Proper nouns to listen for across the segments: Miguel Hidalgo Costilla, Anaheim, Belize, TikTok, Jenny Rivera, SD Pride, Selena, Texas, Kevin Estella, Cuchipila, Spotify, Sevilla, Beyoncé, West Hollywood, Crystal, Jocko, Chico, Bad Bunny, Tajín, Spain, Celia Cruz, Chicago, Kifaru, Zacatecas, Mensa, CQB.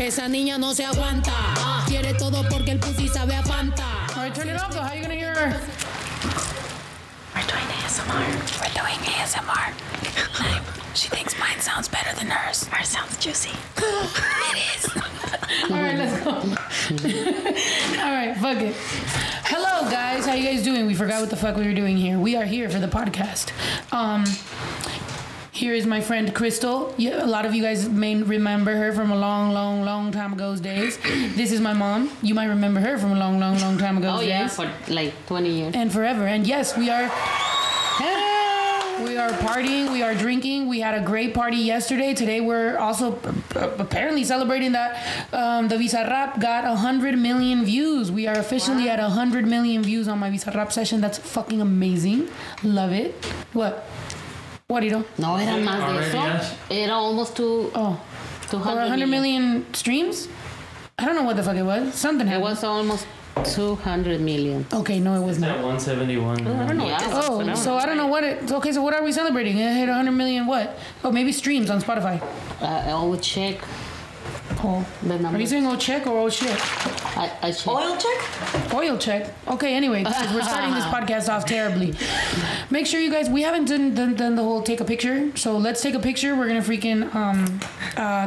Esa niña no se aguanta. Quiere todo porque el pussy sabe a Fanta. Alright, turn it off though. How are you gonna hear her? We're doing ASMR. We're doing ASMR. She thinks mine sounds better than hers. Ours sounds juicy. It is. Alright, let's go. Alright, fuck it. Hello guys, how you guys doing? We forgot what the fuck we were doing here. We are here for the podcast. Here is my friend Crystal. A lot of you guys may remember her from a long, long, long time ago's days. This is my mom. You might remember her from a long, long, long time ago's days. Oh yeah, for like 20 years. And forever. And yes, we are... We are partying. We are drinking. We had a great party yesterday. Today we're also apparently celebrating that the Visa Rap got 100 million views. We are officially at 100 million views on my Visa Rap session. That's fucking amazing. Love it. What? Guarito. No, eran más de eso. Era almost 200 million streams? I don't know what the fuck it was. Something happened. It was almost 200 million. Okay, no, it was not. 171. I don't know. Oh, so I don't know what it... Okay, so what are we celebrating? It hit 100 million what? Oh, maybe streams on Spotify. I'll check. Oh. Are you saying oil check or oil shit? I check. Oil check? Oil check. Okay, anyway, because we're starting this podcast off terribly. Make sure you guys... We haven't done the whole take a picture. So let's take a picture. We're going to freaking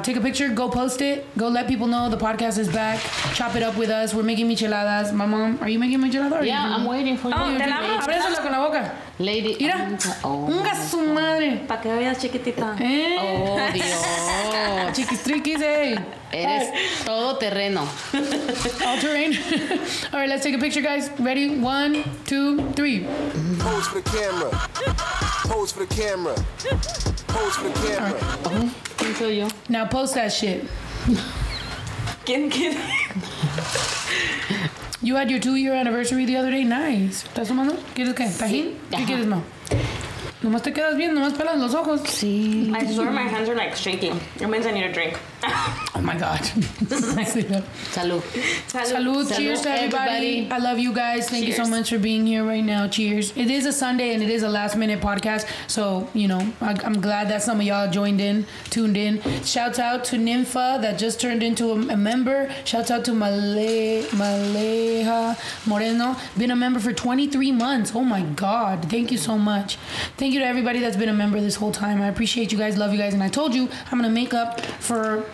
take a picture. Go post it. Go let people know the podcast is back. Chop it up with us. We're making micheladas. My mom... Are you making micheladas? Yeah, I'm waiting for you. Oh, te la con la boca. Lady... Mira. Unga su madre. Pa' que veas chiquitita. Oh, Dios. Chiquistriquis, eh. Eres todo terreno. All terrain. All right, let's take a picture, guys. Ready? 1, 2, 3. Pose for the camera. Pose for the camera. Pose for the camera. Right. Okay. Now post that shit. You had your 2-year anniversary the other day. Nice. ¿Estás tomando? ¿Quieres qué? ¿Tajín? ¿Qué quieres más? Nomás te quedas bien, nomás pelas los ojos. Sí. I swear my hands are like shaking. It means I need a drink. Oh my God. This is like... Salud. Salud. Cheers to everybody. I love you guys. Thank you so much for being here right now. Cheers. It is a Sunday and it is a last minute podcast. So, you know, I'm glad that some of y'all joined in, tuned in. Shout out to Nympha that just turned into a member. Shout out to Maleja Moreno. Been a member for 23 months. Oh my God. Thank you so much. Thank you to everybody that's been a member this whole time. I appreciate you guys, love you guys, and I told you I'm gonna make up for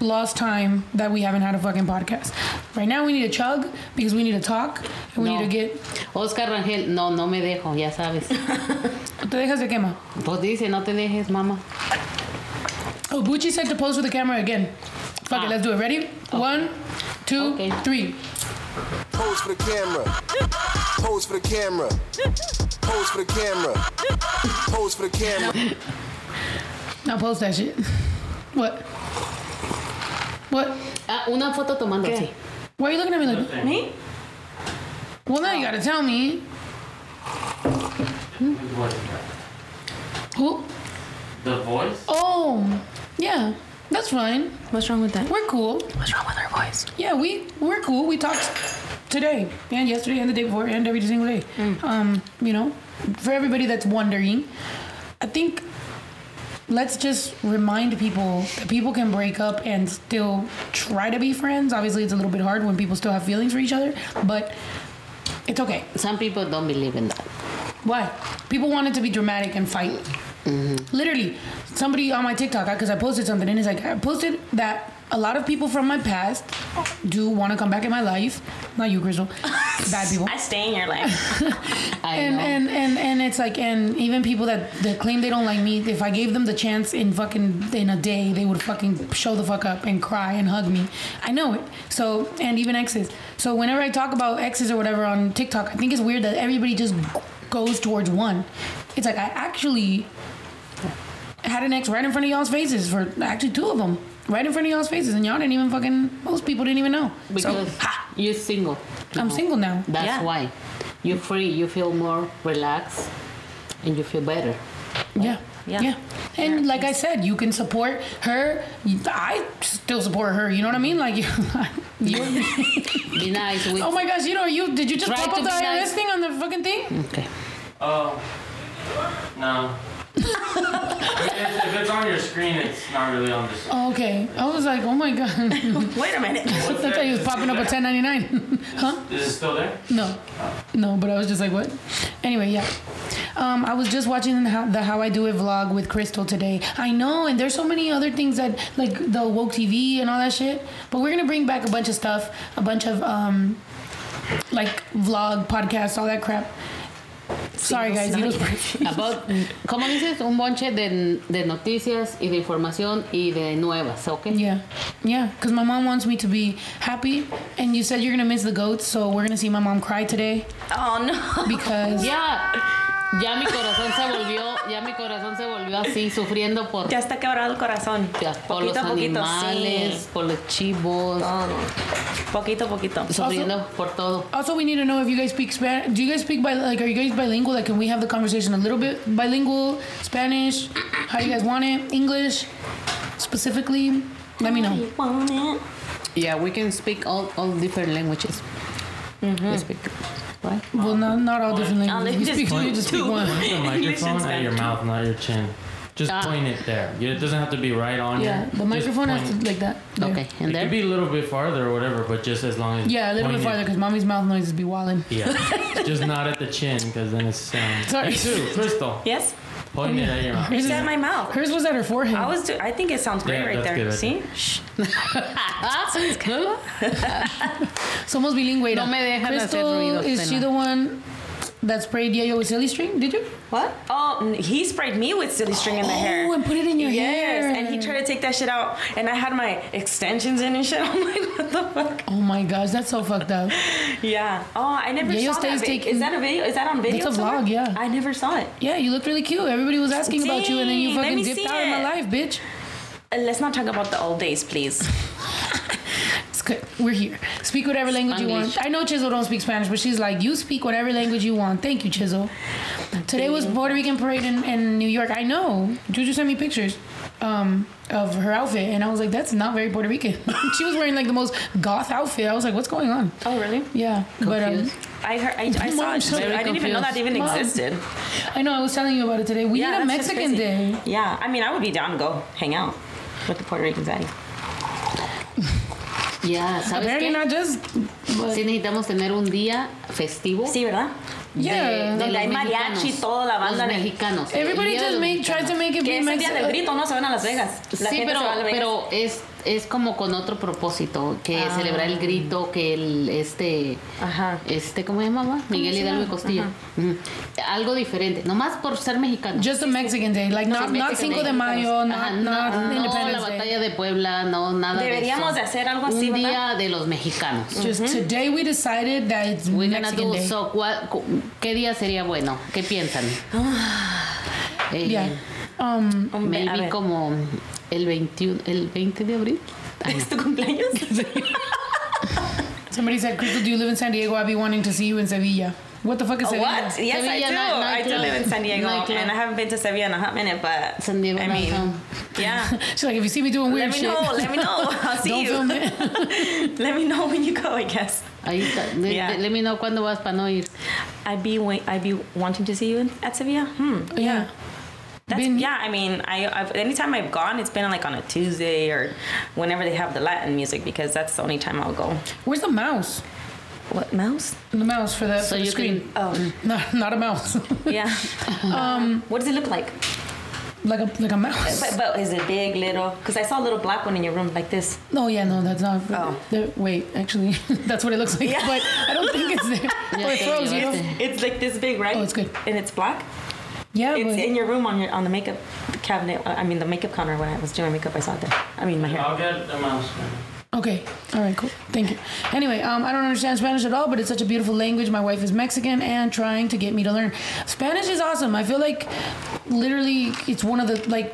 lost time that we haven't had a fucking podcast. Right now we need to chug because we need to talk and we need to get Oscar Rangel, no me dejo, ya sabes. ¿Te dejas de quema? Pues dice, no te dejes, mama. Oh, Bucci said to pose with the camera again. Fuck it, let's do it. Ready? Okay. 1, 2, three. Pose for the camera. Pose for the camera. Pose for the camera. Pose for the camera. Now post that shit. What? Una foto tomando. Okay. Why are you looking at me like that? Me? Well, now you gotta tell me. Who? The voice? Oh, yeah. That's fine. What's wrong with that? We're cool. What's wrong with our voice? Yeah, we're cool. We talked today and yesterday and the day before and every single day. You know, for everybody that's wondering, I think let's just remind people that people can break up and still try to be friends. Obviously, it's a little bit hard when people still have feelings for each other, but it's okay. Some people don't believe in that. Why? People want it to be dramatic and fight. Mm-hmm. Literally, somebody on my TikTok, because I posted something, and it's like, I posted that a lot of people from my past do want to come back in my life. Not you, Crystal. Bad people. I stay in your life. And it's like, and even people that claim they don't like me, if I gave them the chance in a day, they would fucking show the fuck up and cry and hug me. I know it. So, and even exes. So whenever I talk about exes or whatever on TikTok, I think it's weird that everybody just goes towards one. It's like, I actually had an ex right in front of y'all's faces, for actually 2 of them right in front of y'all's faces, and y'all didn't even fucking, most people didn't even know. Because you're single. I'm single now. That's why. You're free. You feel more relaxed and you feel better. Yeah. And like I said, you can support her. I still support her. You know what I mean? Like, be nice. With oh my gosh, you know, did you just pop up the IRS thing on the fucking thing? Okay. No. If it's on your screen, it's not really on this. Oh, okay. I was like, oh my God. Wait a minute. I thought he was popping up at $10.99. Huh? Is it still there? No. No, but I was just like, what? Anyway, yeah. I was just watching the How I Do It vlog with Crystal today. I know, and there's so many other things that, like the Woke TV and all that shit. But we're going to bring back a bunch of stuff, a bunch of, like, vlog, podcasts, all that crap. Sorry, guys. About, ¿cómo dices? Un bonche de noticias y de información y de nuevas, okay? Yeah. Yeah, because my mom wants me to be happy, and you said you're going to miss the goats, so we're going to see my mom cry today. Oh, no. Because... Yeah. Ya mi corazón se volvió así, sufriendo por... Ya está quebrado el corazón. Ya, por poquito, los animales, sí. Por los chivos. Todo. Poquito a poquito. Sufriendo also, por todo. Also, we need to know if you guys speak Spanish. Do you guys speak, are you guys bilingual? Like, can we have the conversation a little bit? Bilingual, Spanish, how you guys want it? English, specifically? Let me know. You want it? Yeah, we can speak all different languages. Mm-hmm. We speak... What? Well, not all different languages. You just speak one. Point the microphone at your mouth, not your chin. Just point it there. It doesn't have to be right on you. Yeah, the microphone has to like that. There. Okay, and there? It could be a little bit farther or whatever, but just as long as... Yeah, a little bit farther, because mommy's mouth noises be wilding. Yeah, just not at the chin, because then it's... Sorry. Me too, Crystal. Yes? Point it at your mouth. Hers is at my mouth. Hers was at her forehead. I think it sounds great right there. Good. See? Shh. Sounds good. Somos bilingüe. No me dejan hacer ruido. Crystal, is she the one that sprayed Yayo with silly string? Did you? What? Oh, he sprayed me with silly string in the hair. Oh, and put it in your hair. Yes, and he tried to take that shit out, and I had my extensions in and shit. I'm like, what the fuck? Oh my gosh, that's so fucked up. Yeah. Oh, I never Yayo saw that. Is that a video? Is that on video? It's a somewhere? Vlog, yeah. I never saw it. Yeah, you looked really cute. Everybody was asking about you, and then you fucking dipped out of my life, bitch. Let's not talk about the old days, please. It's good. We're here. Speak whatever language you want. I know Chisel don't speak Spanish, but she's like, you speak whatever language you want. Thank you, Chisel. Today was Puerto Rican Parade in New York. I know. Juju sent me pictures of her outfit, and I was like, that's not very Puerto Rican. She was wearing like the most goth outfit. I was like, what's going on? Oh, really? Yeah. Confused. But I saw it. I didn't even know that even existed. I know. I was telling you about it today. We need a Mexican day. Yeah. I mean, I would be down to go hang out with the Puerto Ricans. Yeah, ¿sabes apparently qué? Not just... But... Sí, necesitamos tener un día festivo. Sí, ¿verdad? Yeah. Donde hay mariachi, toda la banda. Los mexicanos. Everybody just tries to make it be Mexican. Que es el día del grito, ¿no? Se van a Las Vegas. La sí, pero, Vegas. Pero es como con otro propósito, que celebrar el grito, que el ajá. ¿Cómo se llamaba? Miguel Hidalgo Costilla. Algo diferente, nomás por ser mexicano. Just a Mexican day, like not Cinco de Mayo, not Independence Day. No la batalla de Puebla, no nada. Deberíamos de hacer algo así, ¿verdad? Un día de los mexicanos. Just today we decided that it's Mexican day. So, ¿qué día sería bueno? ¿Qué piensan? Yeah. Maybe como el 20 de abril. ¿Es tu cumpleaños? Somebody said, Crystal, do you live in San Diego? I'll be wanting to see you in Sevilla. What the fuck is Sevilla? What? Yes, Sevilla, I do. I do live in San Diego, and I haven't been to Sevilla in a hot minute, but San Diego, I mean, yeah. She's like, if you see me doing weird shit, let me know. I'll see you. Don't film it. Let me know when you go, I guess. Ahí está. Let me know cuando vas para no ir. I'd be wanting to see you at Sevilla. Yeah. I mean, I've anytime I've gone, it's been like on a Tuesday or whenever they have the Latin music, because that's the only time I'll go. Where's the mouse? What mouse? The mouse for the screen. Not a mouse. Yeah. What does it look like? Like a mouse. But is it big, little? Because I saw a little black one in your room, like this. Oh yeah, no, that's not. Wait, actually, that's what it looks like. Yeah. But I don't think it's there. Yeah, it froze, you know? It's like this big, right? Oh, it's good. And it's black. Yeah, it's in your room on the makeup cabinet. I mean, the makeup counter. When I was doing makeup, I saw it there. I mean, my hair. I'll get the mouse. Okay. All right. Cool. Thank you. Anyway, I don't understand Spanish at all, but it's such a beautiful language. My wife is Mexican and trying to get me to learn. Spanish is awesome. I feel like literally it's one of the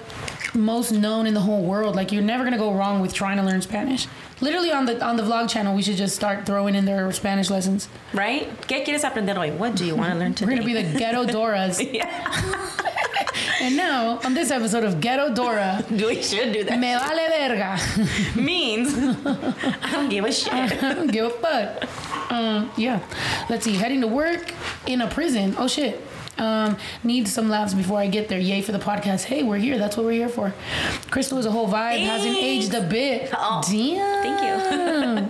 most known in the whole world. Like, you're never gonna go wrong with trying to learn Spanish. Literally on the vlog channel, we should just start throwing in their Spanish lessons. Right? ¿Qué quieres aprender hoy? What do you want to learn today? We're gonna be the Ghetto Doras. Yeah. And now on this episode of Ghetto Dora, we should do that. Me vale verga means I don't give a shit. I don't give a fuck. Yeah. Let's see. Heading to work in a prison. Oh shit. Need some laughs before I get there. Yay for the podcast. Hey, we're here. That's what we're here for. Crystal is a whole vibe. Thanks. Hasn't aged a bit. Oh, damn. Thank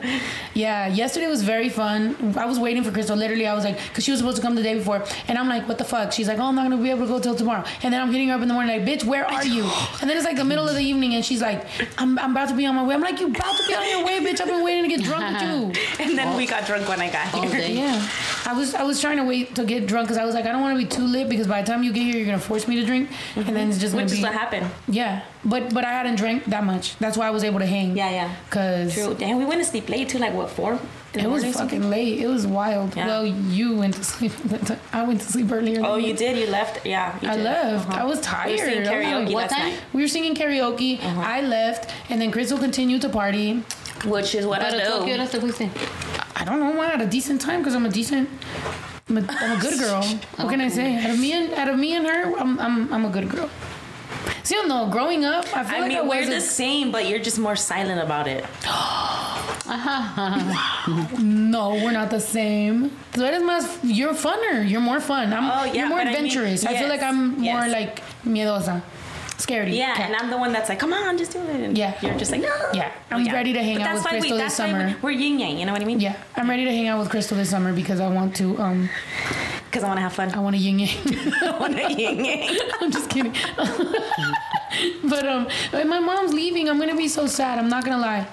you. Yeah, yesterday was very fun. I was waiting for Crystal. Literally, I was like, because she was supposed to come the day before. And I'm like, what the fuck? She's like, oh, I'm not going to be able to go till tomorrow. And then I'm hitting her up in the morning like, bitch, where are you? And then it's like the middle of the evening. And she's like, I'm about to be on my way. I'm like, you about to be on your way, bitch. I've been waiting to get drunk with you. And then we got drunk when I got here. Yeah. I was trying to wait to get drunk because I was like, I don't want to be too lit because by the time you get here, you're going to force me to drink. Mm-hmm. And then it's just going to be... Which is what happened. Yeah. But I hadn't drank that much. That's why I was able to hang. Yeah. Because... True. Damn, we went to sleep late too. Like, what, 4? It was fucking late. It was wild. Yeah. Well, you went to sleep. I went to sleep earlier. Oh, you did? You left? Yeah. You left. I was tired. We were singing karaoke last night. We were singing karaoke. I left. And then Crystal continued to party. Which is what I do. I don't know why. I had a decent time because I'm a good girl. What can I say? Out of me and her, I'm a good girl. See, you know, growing up, I feel like we're the same, but you're just more silent about it. No, we're not the same. You're funner. You're more fun. You're more adventurous. I feel like I'm more like miedosa. Scaredy. Yeah, cat. And I'm the one that's like, come on, just do it. And you're just like, no. Yeah, I'm ready to hang out with Crystal this summer. We're yin yang, you know what I mean? Yeah, I'm ready to hang out with Crystal this summer because I want to. Because I want to have fun. I want to yin yang. I want to yin yang. I'm just kidding. But when my mom's leaving, I'm gonna be so sad. I'm not gonna lie.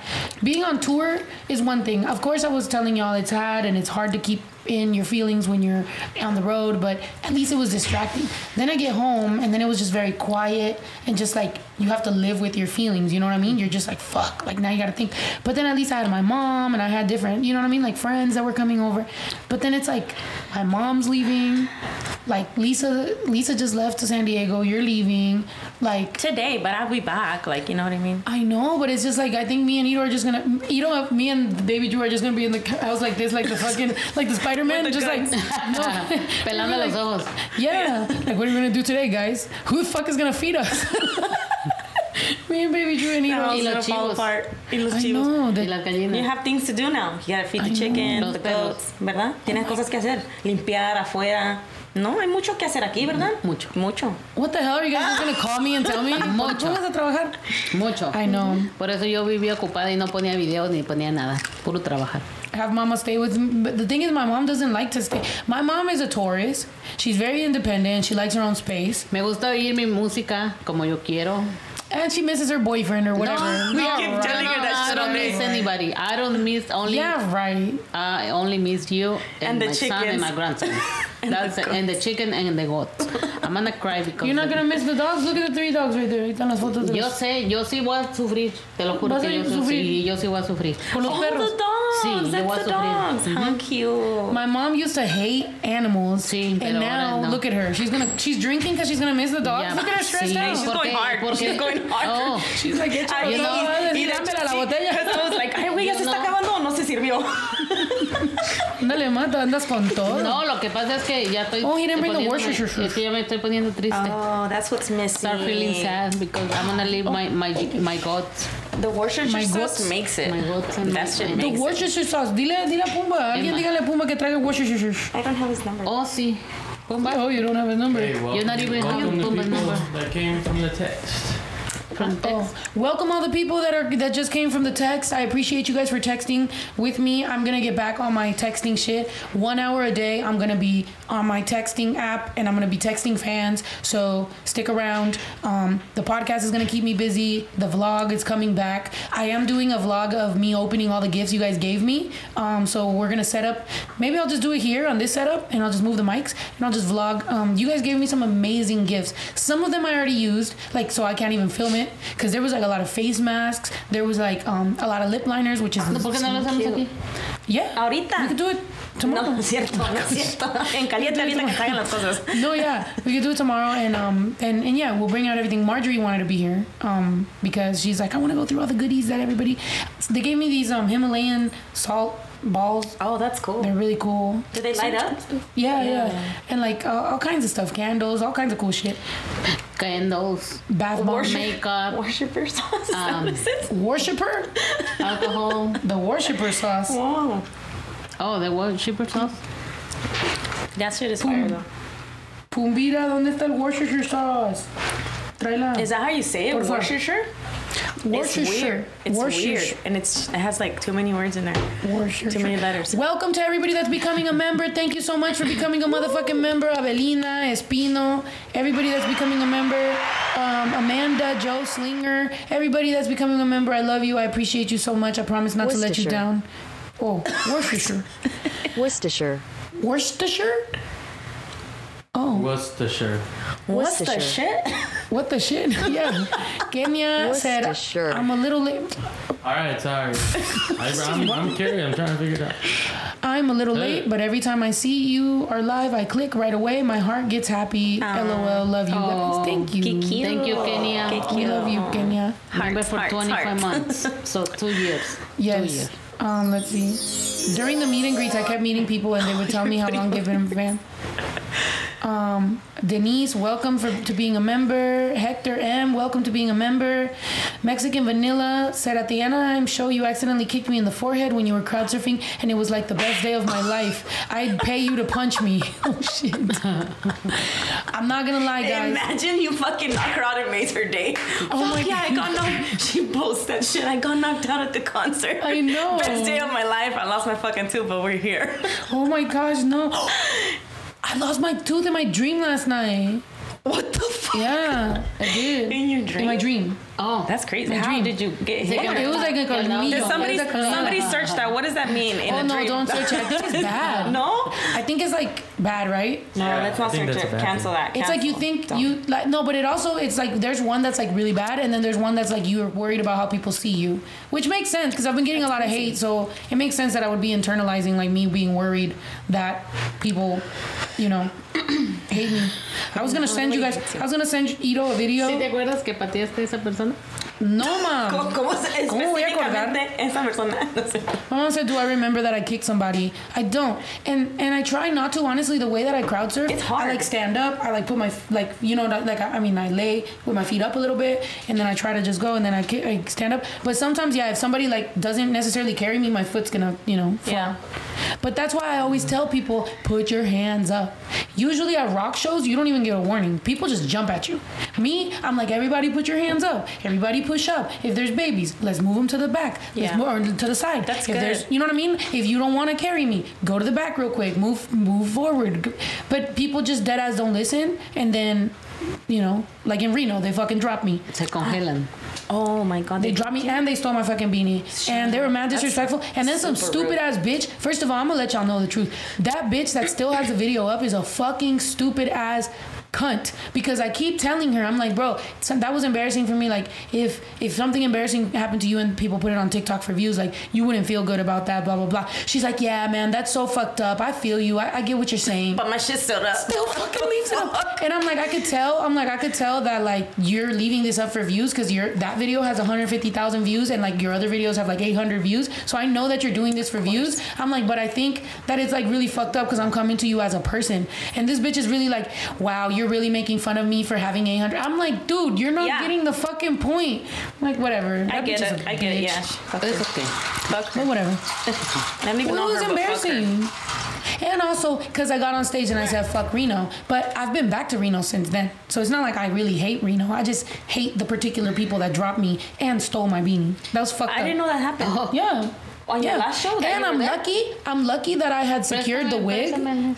Being on tour is one thing. Of course, I was telling y'all it's hard and it's hard to keep in your feelings when you're on the road, but at least it was distracting. Then I get home and then it was just very quiet and just like you have to live with your feelings, you know what I mean? You're just like, fuck, like now you gotta think. But then at least I had my mom and I had different, you know what I mean, like friends that were coming over. But then it's like my mom's leaving, like Lisa just left to San Diego, you're leaving like today, but I'll be back, like, you know what I mean? I know, but it's just like I think me and Ido are just gonna, me and the baby Drew are just gonna be in the house like this, like the fucking like the Spider-Man, just guns. Like no. Pelando like, los ojos. Yeah. Like, what are we gonna do today, guys? Who the fuck is gonna feed us? Me and baby Drew and Ido are gonna fall apart. I know. You have things to do now. You gotta feed the chicken, the goats, ¿verdad? Tienes cosas que hacer. Limpiar afuera. No, hay mucho que hacer aquí, ¿verdad? Mucho. What the hell are you guys just going to call me and tell me? Mucho. ¿Vas a trabajar? Mucho. I know. Por eso yo vivía ocupada y no ponía videos ni ponía nada. Puro trabajar. Have mama stay with me. But the thing is, my mom doesn't like to stay. My mom is a Taurus. She's very independent. She likes her own space. Me gusta oír mi música como yo quiero. And she misses her boyfriend or whatever. No, we keep telling her that she don't miss anybody. I don't miss only. Yeah, right. I only miss you and my son and my grandson. And the chicken and the goat. I'm gonna cry because you're not gonna miss the dogs. Look at the 3 dogs right there. Están las fotos. Yo sé, yo sí voy a sufrir. Te lo juro que yo sí voy a sufrir. Con los perros. Sí, yo voy a sufrir. How cute. My mom used to hate animals. Sí, and now look at her. She's drinking because she's gonna miss the dogs. Look at her stressed out. She's going hard. She's going. Oh, she's like, get your dog. Y dámela la botella. I was like, ay, güey, ya se está acabando. No se sirvió. No le mata, andas con todo. No, lo que pasa es que ya estoy. Oh, he didn't bring the washer. Es que ya me estoy poniendo triste. Oh, that's what's missing. Start feeling sad because I'm gonna leave my goats. The Worcestershire sauce makes it. My goats and that's what makes it. The Worcestershire sauce. Dile a Pumba. Alguien dígale a Pumba que traiga Worcestershire. I don't have his number. Oh, sí. Pumba. Oh, you don't have his number. Hey, well, you're not even having Pumba's number. That came from the text. Welcome all the people that just came from the text. I appreciate you guys for texting with me. I'm gonna get back on my texting shit. 1 hour a day I'm gonna be on my texting app and I'm gonna be texting fans, so stick around. The podcast is gonna keep me busy. The vlog is coming back. I am doing a vlog of me opening all the gifts you guys gave me. So we're gonna set up, maybe I'll just do it here on this setup and I'll just move the mics and I'll just vlog. You guys gave me some amazing gifts. Some of them I already used, like, so I can't even film it. Because there was like a lot of face masks. There was like a lot of lip liners, which is cute. Yeah. Ahorita. We could do it tomorrow. No es cierto. En caliente ahorita que caigan las cosas. No, yeah. We could do it tomorrow and yeah, we'll bring out everything. Marjorie wanted to be here because she's like, I want to go through all the goodies that everybody. So they gave me these Himalayan salt balls. Oh, that's cool. They're really cool. Do they light up? Yeah. And like all kinds of stuff. Candles, all kinds of cool shit. Candles, bath bomb, makeup, worshiper sauce, worshiper, alcohol, the worshiper sauce. Wow. Oh, the worshiper sauce. That shit is fire though. Pumbira, ¿dónde está el Worcestershire sauce? Tráela. Is that how you say it? Worcestershire? Worcestershire. It's weird. And it has like too many words in there. Worcestershire. Too many letters. Welcome to everybody that's becoming a member. Thank you so much for becoming a motherfucking member. Avelina, Espino, everybody that's becoming a member. Amanda, Joe Slinger, everybody that's becoming a member. I love you. I appreciate you so much. I promise not to let you down. Oh, Worcestershire. Worcestershire. Worcestershire? Oh. Worcestershire. What's the shit? What the shit? Yeah. Kenya said, I'm a little late. All right, sorry. I'm curious. I'm trying to figure it out. I'm a little late, but every time I see you are live, I click right away. My heart gets happy. LOL. Love you guys. Thank you. Thank you, Kenya. We love you, Kenya. Remember for 25 months. So 2 years. Yes. 2 years. Let's see. During the meet and greets, I kept meeting people, and they would tell me how long they've been a fan. Denise, welcome to being a member. Hector M, welcome to being a member. Mexican Vanilla said, at the Anaheim show, you accidentally kicked me in the forehead when you were crowd surfing, and it was like the best day of my life. I'd pay you to punch me. Oh, shit. I'm not gonna lie, guys. Imagine you fucking knock her out and made her day. Oh my yeah, God. I got knocked. She posts that shit. I got knocked out at the concert. I know. Best day of my life. I lost my fucking tooth, but we're here. Oh my gosh, no. I lost my tooth in my dream last night. What the fuck? Yeah, I did. In your dream? In my dream. Oh, that's crazy. How did you get hit? It was like a colmillo. Somebody searched that. What does that mean in a dream? Oh, no, don't search it. I think it's bad. No? I think it's like bad, right? No, let's not search it. Cancel that. It's like you think you... like no, but it also... it's like there's one that's like really bad and then there's one that's like you're worried about how people see you. Which makes sense because I've been getting a lot of hate, so it makes sense that I would be internalizing like me being worried that people, you know... hate me. I was gonna send you guys. I was gonna send Iro a video. ¿Sí te acuerdas que pateaste a esa persona? No, ma. ¿Cómo voy a acordar esa persona? No sé. My mom said, "Do I remember that I kicked somebody?" I don't. And I try not to. Honestly, the way that I crowd surf, it's hard. I like stand up. I like put my like you know like I lay with my feet up a little bit, and then I try to just go, and then I stand up. But sometimes, yeah, if somebody like doesn't necessarily carry me, my foot's gonna fall. Yeah. But that's why I always tell people, put your hands up. Usually at rock shows, you don't even get a warning. People just jump at you. Me, I'm like, everybody put your hands up. Everybody push up. If there's babies, let's move them to the back. Yeah. Or to the side. That's if good. You know what I mean? If you don't want to carry me, go to the back real quick. Move forward. But people just dead ass don't listen. And then, like in Reno, they fucking dropped me. Se congelan. Oh my God. They dropped me and they stole my fucking beanie. Shit. And they were mad disrespectful. And then some stupid rude ass bitch. First of all, I'm gonna let y'all know the truth. That bitch that still has the video up is a fucking stupid ass cunt, because I keep telling her, I'm like, bro, that was embarrassing for me. Like if something embarrassing happened to you and people put it on TikTok for views, like you wouldn't feel good about that, blah blah blah. She's like, yeah man, that's so fucked up. I feel you. I get what you're saying, but my shit's still up. Still fucking leaves up. And I'm like, I could tell that like you're leaving this up for views, because that video has 150,000 views and like your other videos have like 800 views, so I know that you're doing this for views. I'm like, but I think that it's like really fucked up because I'm coming to you as a person, and this bitch is really like, wow, you're really making fun of me for having 800. I'm like, dude, you're not getting the fucking point. I'm like, whatever. I get it. I get it. Yeah. It's okay. Fuck. But whatever. It was embarrassing. And also, because I got on stage and I said, fuck Reno. But I've been back to Reno since then. So it's not like I really hate Reno. I just hate the particular people that dropped me and stole my beanie. That was fucked up. I didn't know that happened. Oh. Yeah. On your last show, and I'm lucky that I had secured the wig.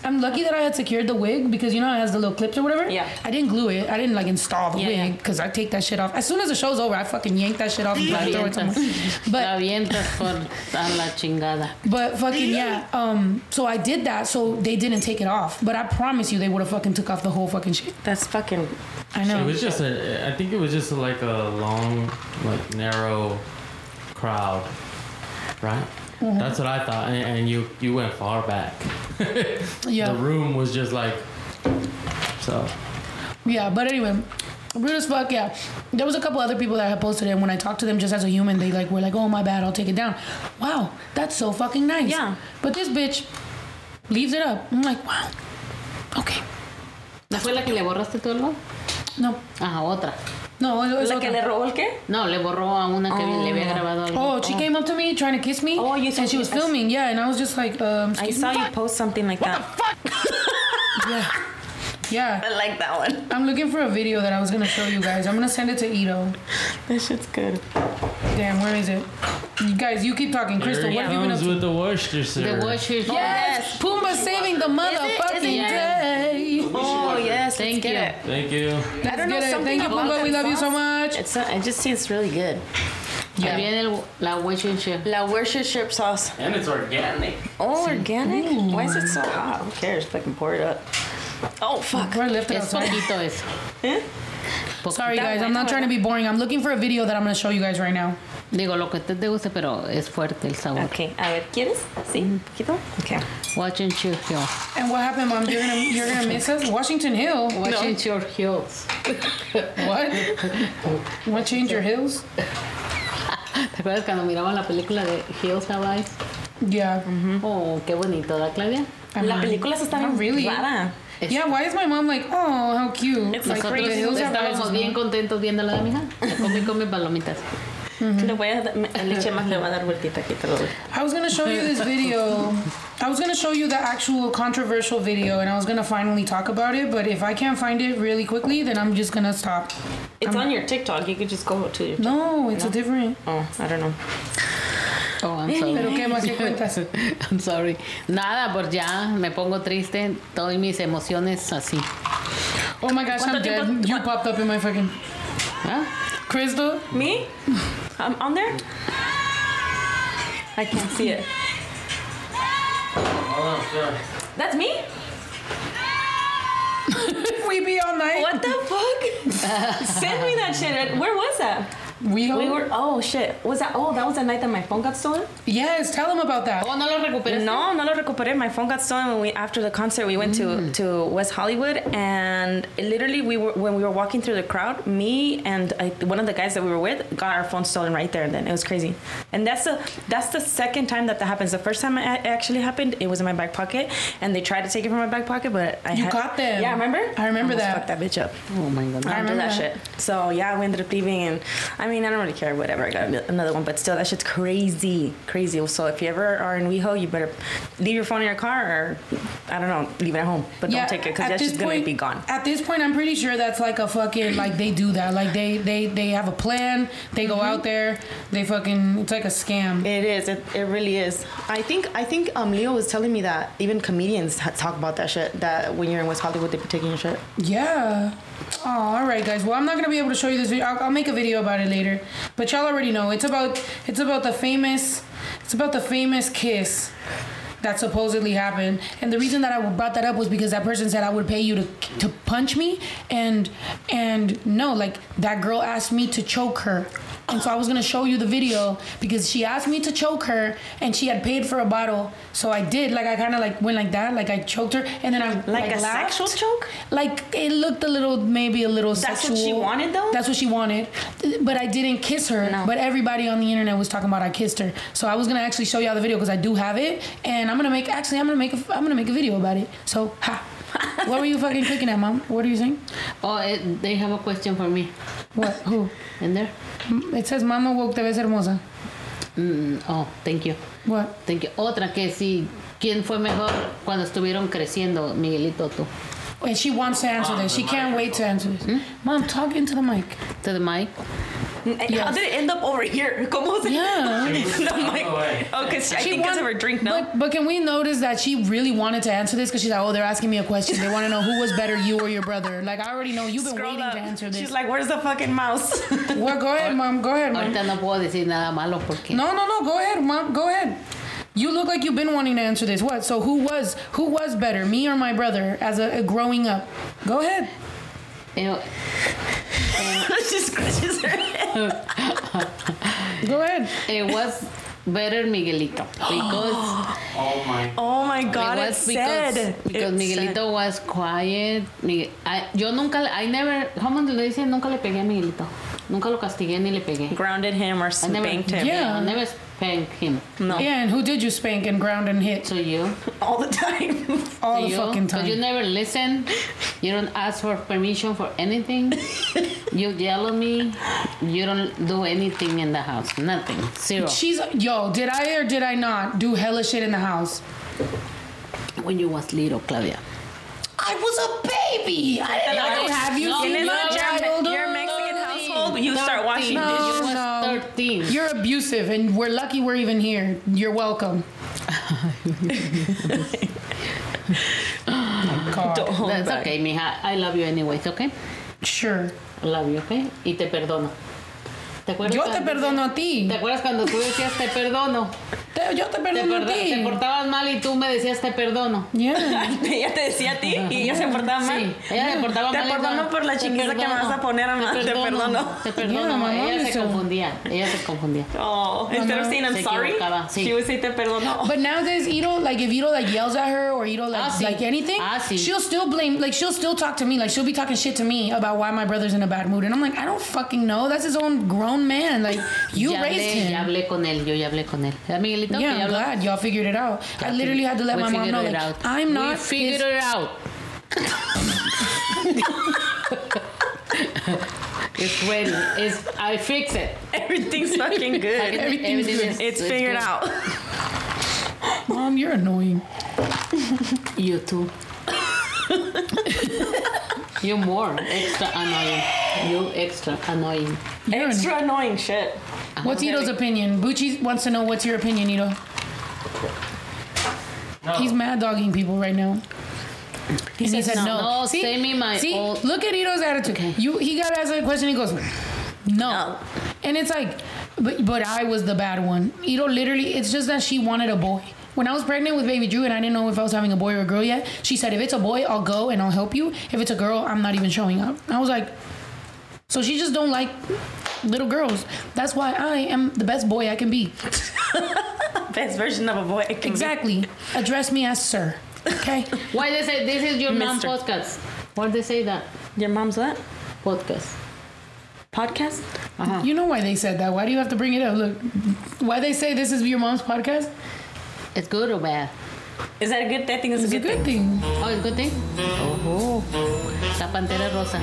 I'm lucky that I had secured the wig because it has the little clips or whatever. Yeah. I didn't glue it. I didn't like install the wig because I take that shit off as soon as the show's over. I fucking yank that shit off and throw it somewhere. But fucking yeah. So I did that. So they didn't take it off. But I promise you, they would have fucking took off the whole fucking shit. That's fucking. I know. It was just I think it was just like a long, like narrow crowd. Right? Mm-hmm. That's what I thought. And you went far back. Yeah. The room was just like... so... yeah, but anyway... rude as fuck, yeah. There was a couple other people that had posted it, and when I talked to them just as a human, they like were like, oh, my bad, I'll take it down. Wow, that's so fucking nice. Yeah. But this bitch leaves it up. I'm like, wow. Okay. That's ¿Fue la que le borraste todo el lado? No. Ah, otra. No, ¿la que le robó el qué? No, le borró a una que le había grabado algo. Oh, she came up to me trying to kiss me. Oh, you said she was filming, yeah, and I was just like, excuse me. I saw you post something like that. What the fuck? Yeah. Yeah. I like that one. I'm looking for a video that I was going to show you guys. I'm going to send it to Ito. That shit's good. Damn, where is it? You guys, you keep talking. Crystal, what have you been up to? With the Worcestershire. The Worcestershire. Yes. Pumba saving the motherfucking day. Oh, yes. Thank you. Thank you. I don't know something about Pumba. We love you so much. It just tastes really good. Yeah. La Worcestershire. La Worcestershire sauce. And it's organic. Oh, organic? Ooh. Why is it so hot? Who cares? Fucking pour it up. Oh, fuck. We're lifting up. Sorry, guys. I'm not trying to be boring. I'm looking for a video that I'm going to show you guys right now. Digo, lo que te guste, pero es fuerte el sabor. Okay. A ver, ¿quieres? Sí, un poquito. Okay. Washington Hills. And what happened, Mom? You're gonna miss us? Washington Hill? Washington Hills. What? What change your hills? ¿Te acuerdas cuando miramos la película de Hills Hawaii? Yeah. Mm-hmm. Oh, qué bonito, ¿da, Claudia? La película está bien really rara. Yeah, why is my mom like, oh, how cute? It's like crazy. Estábamos bien contentos viendo la de mi hija. Come palomitas. Mm-hmm. I was going to show you this video. I was going to show you the actual controversial video, and I was going to finally talk about it, but if I can't find it really quickly, then I'm just going to stop. It's on your TikTok. You could just go to your TikTok. No, it's a different. Oh, I don't know. Oh, I'm sorry. ¿Pero qué más cuentas? I'm sorry. Nada, por ya me pongo triste. Todas mis emociones así. Oh my gosh, I'm dead. You popped up in my fucking... Huh? Crystal? Me? I'm on there? I can't see it. Oh, sure. That's me? We be all night. What the fuck? Send me that shit. Where was that? We were... Oh, shit. Was that... Oh, that was the night that my phone got stolen? Yes, tell them about that. Oh, no lo recuperé. No lo recuperé. My phone got stolen when after the concert, we went to West Hollywood, and literally, when we were walking through the crowd, me and one of the guys that we were with got our phone stolen right there, and then it was crazy. And that's the second time that happens. The first time it actually happened, it was in my back pocket, and they tried to take it from my back pocket, but You got them. Yeah, remember? I remember that. I fucked that bitch up. Oh, my God. I remember that shit. So, yeah, we ended up leaving, and... I mean, I don't really care, whatever, I got another one, but still, that shit's crazy. So if you ever are in WeHo, you better leave your phone in your car, or I don't know, leave it at home, but don't take it, because that shit's going to be gone. At this point, I'm pretty sure that's like a fucking, like, they do that, like, they have a plan, they go out there, they fucking, it's like a scam. It is, it really is. I think Leo was telling me that even comedians talk about that shit, that when you're in West Hollywood, they be taking your shit. Yeah. Oh, all right, guys. Well, I'm not going to be able to show you this video. I'll make a video about it later. But y'all already know. It's about the famous kiss that supposedly happened. And the reason that I brought that up was because that person said, I would pay you to punch me. And no, like, that girl asked me to choke her. And so I was going to show you the video because she asked me to choke her and she had paid for a bottle. So I did. Like, I kind of, like, went like that. Like, I choked her. And then I, like a laughed. Sexual choke? Like, it looked a little that's sexual. That's what she wanted, though? That's what she wanted. But I didn't kiss her. No. But everybody on the internet was talking about I kissed her. So I was going to actually show y'all the video because I do have it. And I'm going to make a video about it. So, ha. What were you fucking cooking at, Mom? What are you saying? Oh, they have a question for me. What? Who? In there? It says, Mama woke, te ves hermosa. Oh, thank you. What? Thank you. Otra que si, ¿quién fue mejor cuando estuvieron creciendo, Miguelito o tú? And she wants to answer this. She can't wait to answer this. Hmm? Mom, talk into the mic. To the mic? Yes. How did it end up over here? ¿Cómo se? Yeah. Oh, because I think because of her drink, no? But can we notice that she really wanted to answer this? Because she's like, oh, they're asking me a question. They want to know who was better, you or your brother. Like, I already know. You've been Scroll waiting up. To answer this. She's like, where's the fucking mouse? Well, go ahead, Mom. Go ahead, Mom. Ahorita no puedo decir nada malo porque... No. Go ahead, Mom. Go ahead. You look like you've been wanting to answer this. What? So who was better, me or my brother, as a growing up? Go ahead. She scratches her head. Go ahead. It was better Miguelito because oh my god it was because Miguelito was quiet. Nunca le pegué a Miguelito. Nunca lo castigué ni le pegué. Grounded him or spanked him. Yeah, I never spanked him. No. Yeah, and who did you spank and ground and hit? To you. All the time. All the fucking time. But you never listen. You don't ask for permission for anything. You yell at me. You don't do anything in the house. Nothing. Zero. Did I or did I not do hella shit in the house? When you was little, Claudia. I was a baby. I didn't know. Have you seen your Mexican household? You start watching this. You was 13. You're abusive, and we're lucky we're even here. You're welcome. Oh, that's back. Okay, mija. I love you anyways, okay? Sure. Love you, okay? Y te perdono. ¿Te acuerdas yo te perdono a ti? ¿Te acuerdas cuando tú decías te perdono? Yo te perdono a ti. Te portabas mal y tú me decías te perdono. Yeah. Ella te decía a ti y ella se portaba mal. Sí, ella se portaba mal. Te perdono por la chiquita que me vas a poner a más. Te perdono. Te perdono. Yeah, ella se confundía. Ella se confundía. Oh, instead of saying I'm sorry, sí. She would say te perdono. But nowadays, Ito, like if Ito like yells at her or Ito like, like anything, she'll still blame, like she'll still talk to me, like she'll be talking shit to me about why my brother's in a bad mood, and I'm like, I don't fucking know. That's his own grown man. Like you raised him. Ya hablé con él. Yo ya hablé con él. Yeah, I'm glad y'all figured it out. I literally had to let my mom know, like, I'm not figured it out. It's ready. It's I fix it. Everything's fucking good. Everything's good. It's figured out. Mom, you're annoying. You too. You're more extra annoying. You extra annoying. You're extra annoying shit. What's Ito's opinion? Bucci wants to know what's your opinion, Ito. No. He's mad dogging people right now. He said no. No, send me my old. Look at Ito's attitude. Okay. He got asked a question. He goes, no. And it's like, but I was the bad one. Ito literally, it's just that she wanted a boy. When I was pregnant with baby Drew and I didn't know if I was having a boy or a girl yet, she said, if it's a boy, I'll go and I'll help you. If it's a girl, I'm not even showing up. I was like, so she just don't like little girls. That's why I am the best boy I can be. Best version of a boy I can be. Exactly. Address me as sir. Okay? Why they say this is your mom's podcast? Why they say that? Your mom's what? Podcast? Uh-huh. You know why they said that. Why do you have to bring it up? Look, why they say this is your mom's podcast? It's good or bad? Is that a good thing? I think it's a good thing. Oh, it's a good thing? Oh. La Pantera Rosa.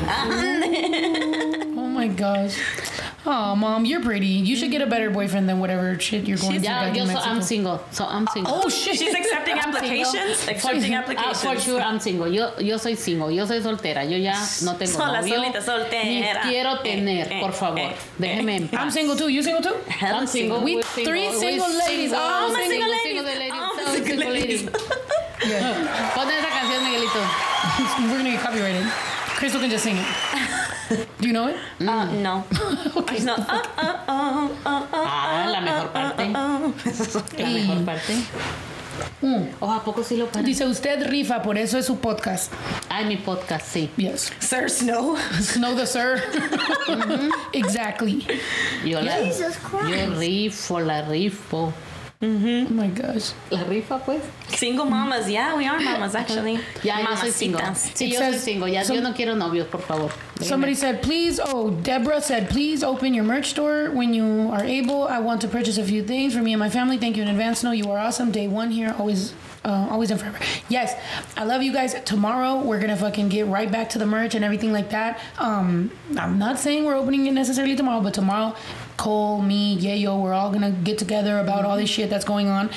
Oh my gosh. Oh, Mom, you're pretty. You should get a better boyfriend than whatever shit you're going to do. Yeah, so I'm single. Oh, shit. She's accepting applications? Accepting applications. For sure, I'm single. Yo soy single. Yo soy soltera. Yo ya no tengo novio. Solita, soltera. Ni quiero tener, por favor. Déjeme en paz. I'm single too. You single too? I'm single. We three single ladies. Oh, I'm a single lady. I'm a single lady. Yeah. Ponte esa canción, Miguelito. We're going to get copyrighted. Crystal can just sing it. Do you know it? No. Okay. It's not. La mejor parte. La mejor parte. Oh, ¿a poco sí lo paran? Dice, usted rifa, por eso es su podcast. Ay, mi podcast, sí. Yes. Sir Snow. Snow the Sir. Mm-hmm. Exactly. Jesus Christ. Yo rifo, la rifo. Mm-hmm. Oh my gosh. La rifa, pues. Single mamas. Yeah, we are mamas, actually. Yeah, yo soy single. Sí, yo soy single. Ya, yo no quiero novios, por favor. Somebody said, please, Deborah said, please open your merch store when you are able. I want to purchase a few things for me and my family. Thank you in advance. No, you are awesome. Day one here, always and forever. Yes, I love you guys. Tomorrow, we're going to fucking get right back to the merch and everything like that. I'm not saying we're opening it necessarily tomorrow, but tomorrow... Cole, me, Yayo, we're all gonna get together about all this shit that's going on,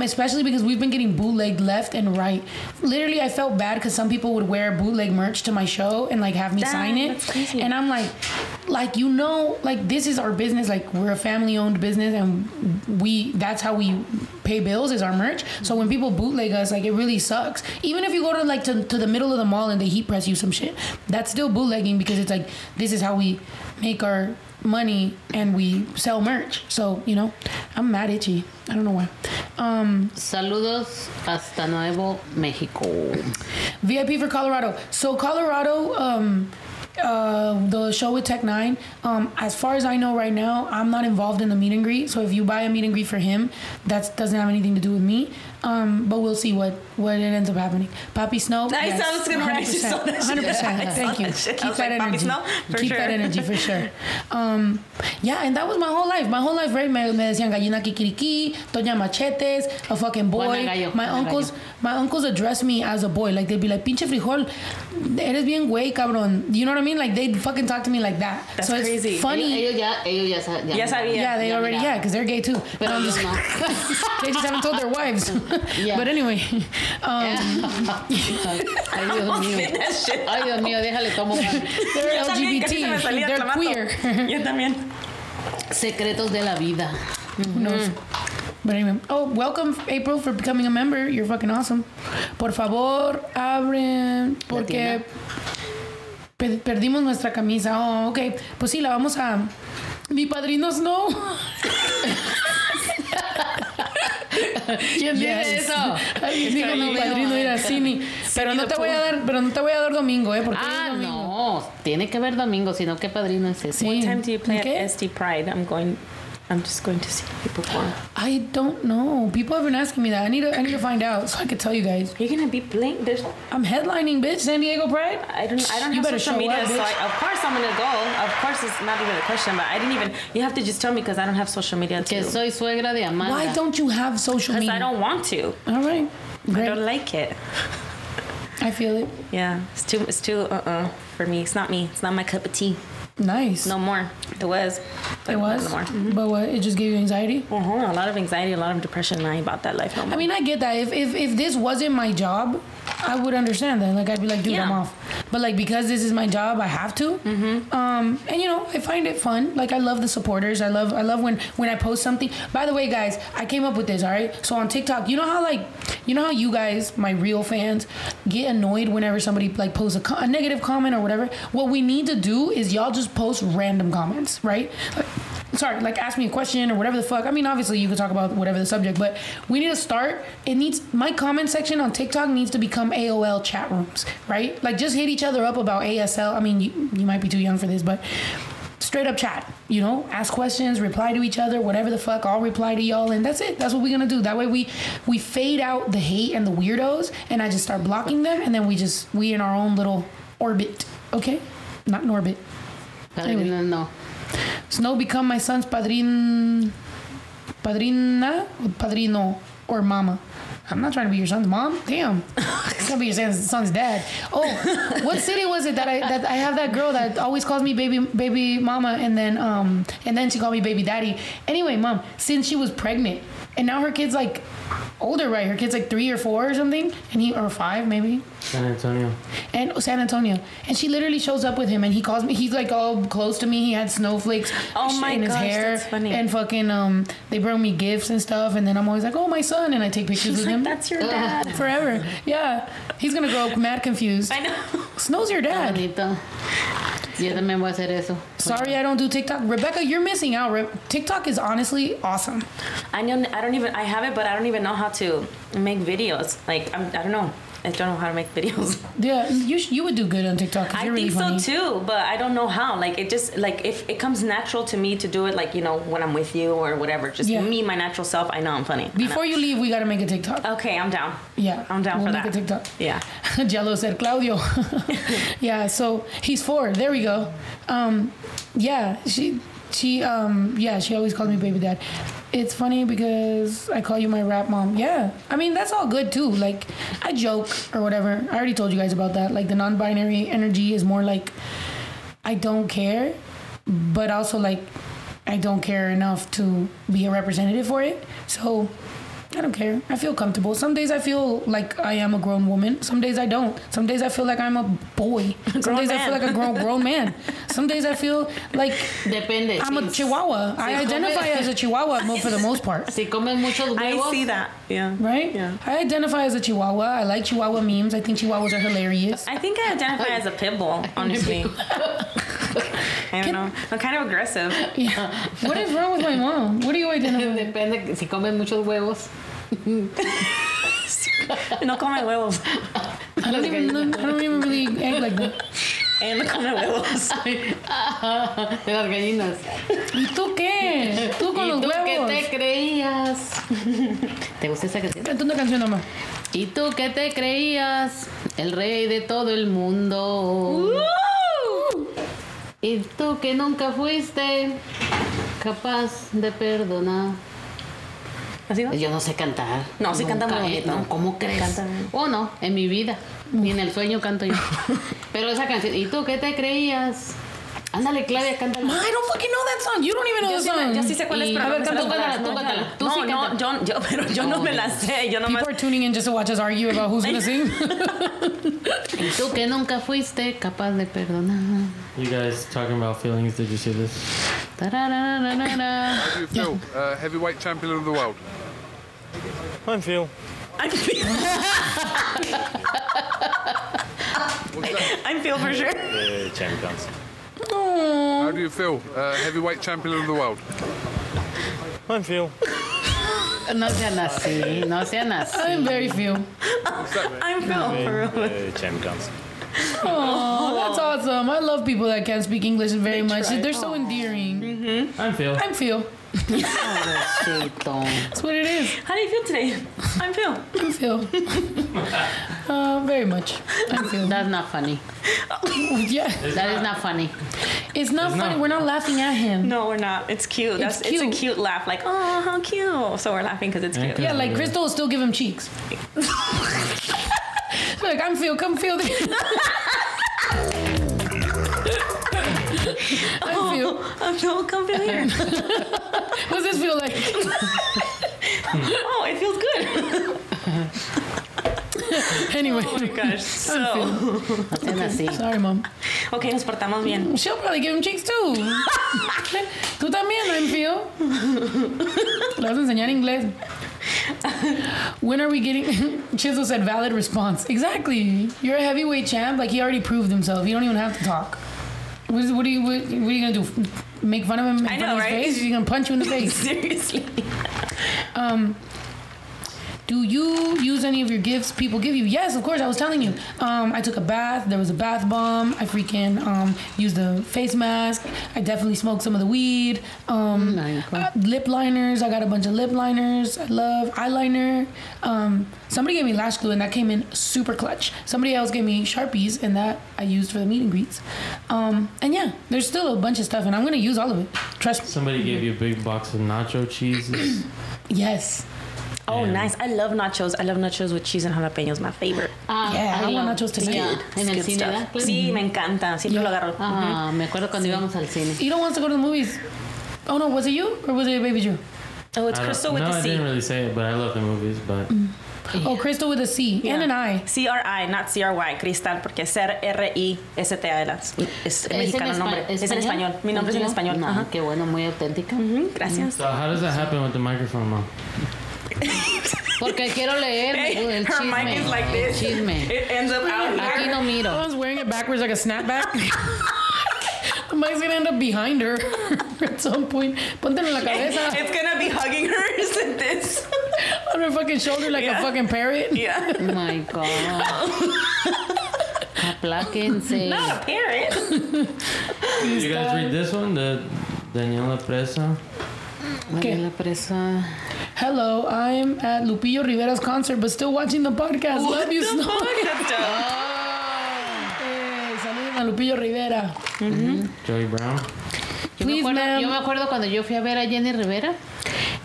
especially because we've been getting bootlegged left and right. Literally, I felt bad because some people would wear bootleg merch to my show and like have me sign it, and I'm like you know, like this is our business, like we're a family-owned business, and that's how we pay bills is our merch. So when people bootleg us, like it really sucks. Even if you go to like to the middle of the mall and they heat press you some shit, that's still bootlegging because it's like this is how we make our money and we sell merch. So, you know, I'm mad itchy. I don't know why. Saludos hasta Nuevo Mexico. VIP for Colorado. So Colorado, the show with Tech Nine, as far as I know right now, I'm not involved in the meet and greet. So if you buy a meet and greet for him, that doesn't have anything to do with me. But we'll see what it ends up happening. Papi Snow. Nice, yes, I was gonna write you so much. 100%. Thank you. Keep that energy. Snow, keep that energy for sure. Yeah, and that was my whole life. My whole life, right? Me decían gallina kikiriki, doña machetes, a fucking boy. My uncles address me as a boy. Like they'd be like, pinche frijol, eres bien güey, cabrón. You know what I mean? Like, they'd fucking talk to me like that. That's so crazy. It's funny. Ellos ya sabían. Yeah, they already, yeah, because they're gay too. But I'm just, no. They just haven't told their wives. Yeah. But anyway. Ay, Dios mío. Ay, Dios mío, déjale como. They're LGBT. They're queer. Yo también. Secretos de la vida. Who knows? But anyway, welcome April for becoming a member. You're fucking awesome. Por favor, abren porque perdimos nuestra camisa. Oh, okay. Pues sí, la vamos a. Mi padrinos no. ¿Quién dice eso? Alguien dijo mi padrino era Cini. Pero no te voy a dar, domingo, ¿eh? Porque no, tiene que ver domingo, sino qué padrino es ese. What time do you play at SD Pride? I'm just going to see people perform. I don't know. People have been asking me that. I need to find out so I can tell you guys. You're gonna be playing. I'm headlining, bitch. San Diego Pride. I don't have social media, so of course I'm gonna go. Of course, it's not even a question. But I didn't even. You have to just tell me because I don't have social media too. Que soy suegra de Amanda. Why don't you have social media? Because I don't want to. All right. Great. I don't like it. I feel it. Yeah, it's too for me. It's not me. It's not my cup of tea. Nice. No more. It was. No more. Mm-hmm. But what? It just gave you anxiety? A lot of anxiety, a lot of depression. I ain't about that life no more. I mean, I get that. If this wasn't my job, I would understand that. Like, I'd be like, dude, yeah. I'm off. But, like, because this is my job, I have to. Mm-hmm. And, you know, I find it fun. Like, I love the supporters. I love when I post something. By the way, guys, I came up with this, all right? So, on TikTok, you know how you guys, my real fans, get annoyed whenever somebody, like, posts a negative comment or whatever? What we need to do is y'all just post random comments, right? Like ask me a question or whatever the fuck. I mean, obviously you can talk about whatever the subject, but we need to start. My comment section on TikTok needs to become AOL chat rooms, right? Like, just hit each other up about ASL. I mean, you might be too young for this, but straight up chat, you know, ask questions, reply to each other, whatever the fuck. I'll reply to y'all, and that's it. That's what we're gonna do. That way we fade out the hate and the weirdos, and I just start blocking them, and then we in our own little orbit. Okay, not an orbit. Anyway. No. Snow become my son's padrina, padrino, or mama. I'm not trying to be your son's mom. Damn, it's gonna be your son's dad. Oh, what city was it that I have that girl that always calls me baby mama, and then she called me baby daddy. Anyway, mom, since she was pregnant, and now her kid's like older, right? Her kid's like 3 or 4 or something, or 5 maybe. San Antonio, and she literally shows up with him, and he calls me. He's like all close to me. He had snowflakes in his hair, that's funny. And fucking they bring me gifts and stuff, and then I'm always like, oh, my son, and I take pictures with him. That's your dad forever. Yeah, he's gonna grow up mad confused. I know. Snow's your dad. Sorry, I don't do TikTok. Rebecca, you're missing out. TikTok is honestly awesome. I have it, but I don't even know how to make videos. Like, I don't know how to make videos. Yeah, you would do good on TikTok. I really think funny. So too, but I don't know how. Like, it just, like, if it comes natural to me to do it, like, you know, when I'm with you or whatever, just me, my natural self. I know I'm funny. Before you leave, we gotta make a TikTok. Okay, I'm down. Yeah, I'm down for that. Make a TikTok. Yeah. Ya lo ser Claudio. Yeah. So he's 4. There we go. Yeah. She always called me baby dad. It's funny because I call you my rap mom. Yeah. I mean, that's all good too. Like, I joke or whatever. I already told you guys about that. Like, the non-binary energy is more like, I don't care, but also like, I don't care enough to be a representative for it. So I don't care. I feel comfortable. Some days I feel like I am a grown woman. Some days I don't. Some days I feel like I'm a boy. Some days I feel like a grown man. Some days I feel like I'm a chihuahua. I identify as a chihuahua for the most part. I see that. Yeah. Right? Yeah. I identify as a chihuahua. I like chihuahua memes. I think chihuahuas are hilarious. I think I identify as a pit bull, honestly. I don't know. I'm kind of aggressive. Yeah. What is wrong with my mom? What do you identify? Depende si comen muchos huevos. No come huevos. I don't even really act like that. And no come huevos. De las gallinas. ¿Y tú qué? Tú con los huevos. ¿Y tú qué te creías? ¿Te gusta esa canción? Canta una canción nomás. ¿Y tú qué te creías? El rey de todo el mundo. Y tú que nunca fuiste capaz de perdonar. ¿Has ido? Yo no sé cantar. No, sí canta muy bonito. No, ¿cómo crees? Canta... Oh, no, en mi vida. Ni en el sueño canto yo. Pero esa canción, ¿y tú qué te creías? Ándale, Claudia, cántala. No, I don't fucking know that song. You don't even know that song. Yo sí sé cuál es, pero a ver, cántala. Tú sí cántala. No, yo, pero yo no me la sé. Yo no me... People are tuning in just to watch us argue about who's gonna sing. Y tú que nunca fuiste capaz de perdonar. You guys talking about feelings, did you see this? How do you feel? Heavyweight champion of the world. I'm Phil. I'm Phil for sure. Champions. How do you feel? Heavyweight champion of the world. I'm Phil. No sean así. I'm very Phil. I'm Phil for real. Champions. Oh, that's awesome. I love people that can't speak English very much. They're so endearing. Mm-hmm. I'm Phil. That's what it is. How do you feel today? I'm Phil. Very much. I'm Phil. That's not funny. Yeah. That is not funny. It's not funny. We're not laughing at him. No, we're not. It's cute. It's a cute laugh. Like, oh, how cute. So we're laughing because it's cute. Yeah, like Crystal will still give him cheeks. Look, I'm Phil. Come feel this. I feel come feel here. What's this feel like? Oh, it feels good. Anyway. Oh my gosh. So. Okay. Sorry, mom. Okay, nos portamos bien. She'll probably give him cheeks too. Tú también, I'm Phil. Le vas a enseñar inglés. When are we getting Chisel said valid response. Exactly. You're a heavyweight champ. Like, he already proved himself. You don't even have to talk. What are you gonna do? Make fun of him? Make fun of his face? He's gonna punch you in the face. Seriously. Do you use any of your gifts people give you? Yes, of course. I was telling you. I took a bath. There was a bath bomb. I freaking used the face mask. I definitely smoked some of the weed. Lip liners. I got a bunch of lip liners. I love eyeliner. Somebody gave me lash glue, and that came in super clutch. Somebody else gave me Sharpies, and that I used for the meet and greets. And yeah, there's still a bunch of stuff, and I'm going to use all of it. Trust me. Somebody gave you a big box of nacho cheeses. Yes. Oh, nice. I love nachos with cheese and jalapenos. My favorite. I love nachos tonight. Yeah. En el cine, ¿verdad? Sí, me encanta. Siempre lo agarro. Me acuerdo cuando íbamos al cine. You don't want to go to the movies. Oh, no. Was it you or was it Baby Drew? Oh, it's Crystal with the C. No, I didn't really say it, but I love the movies, but... Yeah. Oh, Crystal with a C and an I. C-R-I, not C-R-Y. Crystal, porque Crista es mexicano nombre. Es en español. Mi nombre es en español. Qué bueno, muy auténtica. Gracias. So how does that happen with the microphone, Mom? Porque quiero leer el chisme. Her mic is like this. Chisme. It ends up out here. Aquí no miro. I was wearing it backwards like a snapback. The mic's gonna end up behind her at some point. Póntelo en la cabeza. It's gonna be hugging her, isn't this? On her fucking shoulder like a fucking parrot. Yeah. Oh my God. Apláquense. Not a parrot. You guys read this one? The Daniela Presa. Okay. Daniela Presa. Hello, I'm at Lupillo Rivera's concert, but still watching the podcast. Love you, Snow. Saluden a Lupillo Rivera. Mm-hmm. Joey Brown. Yo me acuerdo cuando yo fui a ver a Jenny Rivera,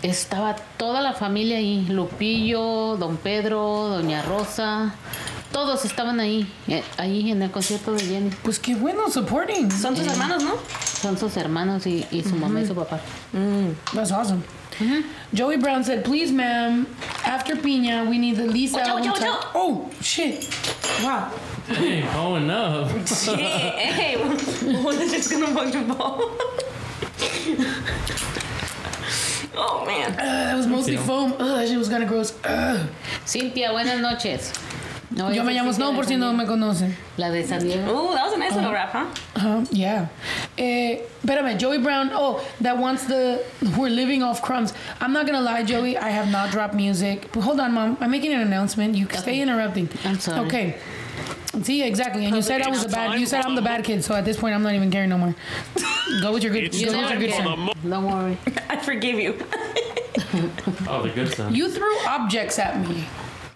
estaba toda la familia ahí. Lupillo, Don Pedro, Doña Rosa. Todos estaban ahí en el concierto de Jenny. Pues qué bueno, supporting. Son sus hermanos, ¿no? Son sus hermanos y su mamá y su papá. That's awesome. Mm-hmm. Joey Brown said, please, ma'am, after Piña, we need the Lisa. Oh, shit. Wow. Hey, pulling up. Hey, what is this going to bug the ball? Oh, man. That was mostly foam. That shit was kind of gross. Cynthia, buenas noches. No, yo me llamo Snow por si no me conocen. La de San Diego. Oh, that was a nice little rap, huh? Yeah. Espérame, Joey Brown. Oh, that wants the... We're living off crumbs. I'm not gonna lie, Joey. I have not dropped music. But hold on, Mom. I'm making an announcement. You stay interrupting. I'm sorry. Okay. See, exactly. And you said I'm the bad kid. So at this point, I'm not even caring no more. Go with your good. Go with your good son. Don't worry. I forgive you. Oh, the good son. You threw objects at me.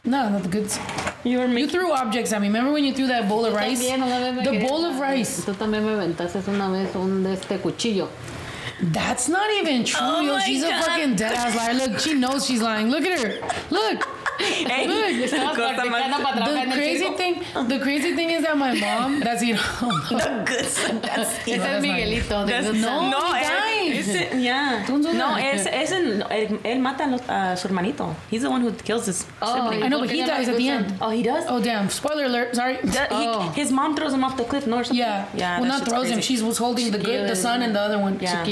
No, not the good son. You threw objects at me. Remember when you threw that bowl of rice? The bowl of rice. Tú también me aventaste una vez un cuchillo. That's not even true. Oh, yo, she's God. A fucking deadass liar. Look, she knows she's lying. Look at her. Look. Hey, look. The crazy thing is that my mom, that's, you know, the good stuff. That's Miguelito. No, he died. Yeah. No, él mata a su hermanito. He's the one who kills his sibling. I know, but he dies at the end. Oh, he does? Oh, damn. Spoiler alert. Sorry. His mom throws him off the cliff, no, or something. Yeah. Yeah. Well, not throws him. She was holding the son and the other one. Yeah.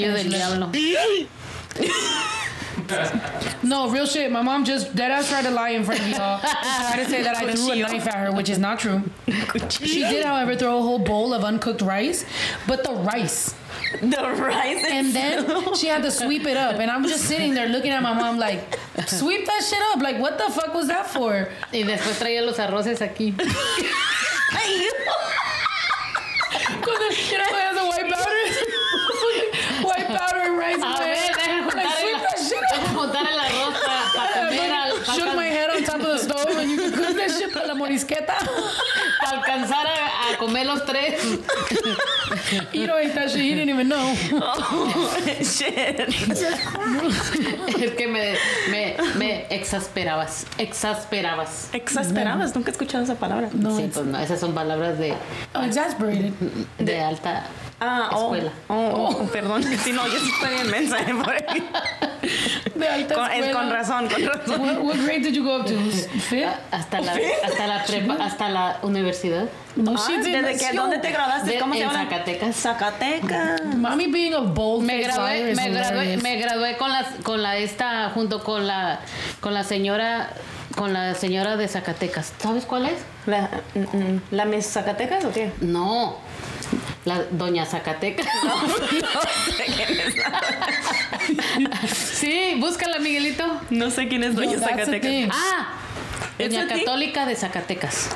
No, real shit. My mom just deadass tried to lie in front of y'all. Tried to say that I threw a knife at her, which is not true. She did, however, throw a whole bowl of uncooked rice, but the rice. And then she had to sweep it up, and I'm just sitting there looking at my mom like, sweep that shit up. Like, what the fuck was that for? Y después traía los arroces aquí. Shook my head on top of the stove and you can cook that shit para la morisqueta. Para alcanzar a comer los tres. You know, that shit, he didn't even know. Oh, shit. Es que me exasperabas. Exasperabas. Exasperabas. Nunca he escuchado esa palabra. No, sí, pues no, esas son palabras de... Oh, exasperated. De alta... escuela. Perdón. Si no, yo estoy en Mensa por ahí. De alta escuela. Con razón. What grade did you go up to? Fifth? Hasta la prepa, hasta la universidad. No, ¿dónde te graduaste? ¿Cómo se llama? En Zacatecas. Mami being a bold. Me gradué con la junto con la señora de Zacatecas. ¿Sabes cuál es? ¿La Miss Zacatecas o qué? No. La Doña Zacatecas. No sé quién es. Sí, búscala, Miguelito. No sé quién es Doña Zacatecas. Ah, Doña Católica de Zacatecas.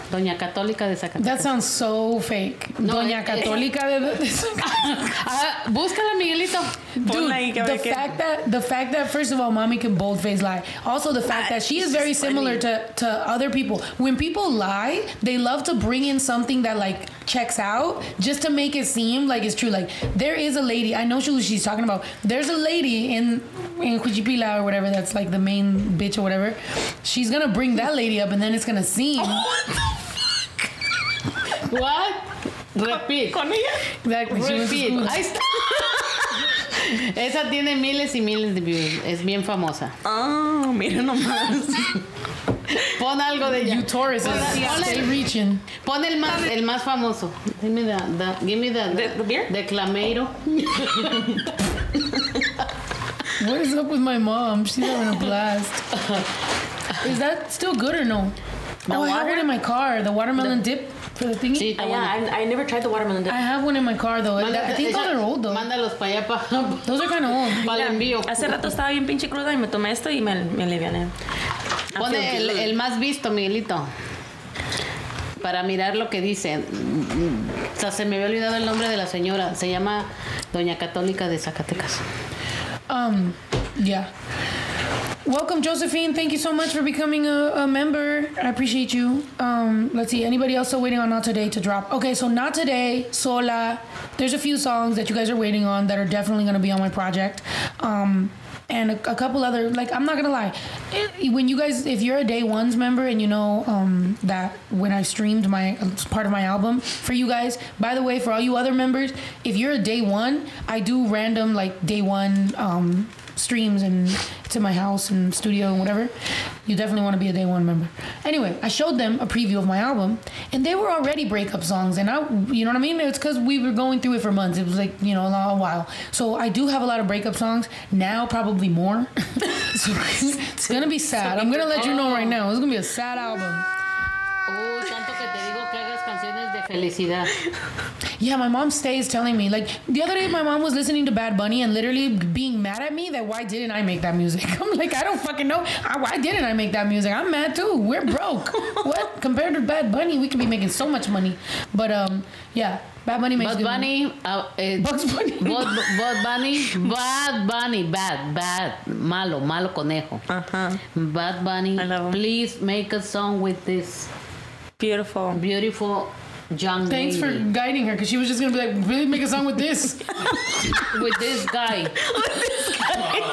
That sounds so fake. No, Doña Católica de Zacatecas. Búscala, Miguelito. Dude, the fact that first of all, mommy can boldface lie. Also, the fact that she is very similar to other people. When people lie, they love to bring in something that like checks out just to make it seem like it's true. Like, there is a lady, I know who she's talking about. There's a lady in Cuchipila or whatever, that's like the main bitch or whatever. She's gonna bring that lady up and then it's gonna seem. What the fuck? What? Repeat. Con ella? Exactly. Repeat. Ahí está. Esa tiene miles y miles de views. Es bien famosa. Ah, mira nomás. Pon algo de ella. You tourists. Pon el más famoso. Give me the beer? The Clameiro. What is up with my mom? She's having a blast. Is that still good or no? I have one in my car. The watermelon dip for the thingy. Sí, I never tried the watermelon dip. I have one in my car though. I think those are old though. Mándalos para allá para. Those are kind of old. Para el envío. Hace rato estaba bien pinche cruda y me tomé esto y me aliviané. Pone el más visto, Miguelito. Para mirar lo que dicen. O sea, se me había olvidado el nombre de la señora. Se llama Doña Católica de Zacatecas. Yeah. Welcome, Josephine. Thank you so much for becoming a member. I appreciate you. Let's see. Anybody else still waiting on Not Today to drop? Okay, so Not Today, Sola. There's a few songs that you guys are waiting on that are definitely going to be on my project. And a couple other, like, I'm not going to lie. When you guys, if you're a Day Ones member and you know that when I streamed my part of my album for you guys, by the way, for all you other members, if you're a Day One, I do random, like, Day One streams and to my house and studio and whatever. You definitely want to be a Day One member. Anyway, I showed them a preview of my album and they were already breakup songs and I, you know what I mean? It's because we were going through it for months. It was like, you know, a while. So I do have a lot of breakup songs now, probably more. So it's going to be sad. I'm going to let you know right now. It's going to be a sad album. Felicidad. Yeah, my mom stays telling me, like, the other day my mom was listening to Bad Bunny and literally being mad at me that why didn't I make that music. I'm like, I don't fucking know. Why didn't I make that music? I'm mad too. We're broke. What? Compared to Bad Bunny, we could be making so much money. But yeah, Bad Bunny makes good money. Bad Bunny. Bad. Malo conejo. Uh-huh. Bad Bunny, please make a song with this beautiful young Thanks lady. For guiding her, because she was just going to be like, really make a song with this. With this guy. With this guy.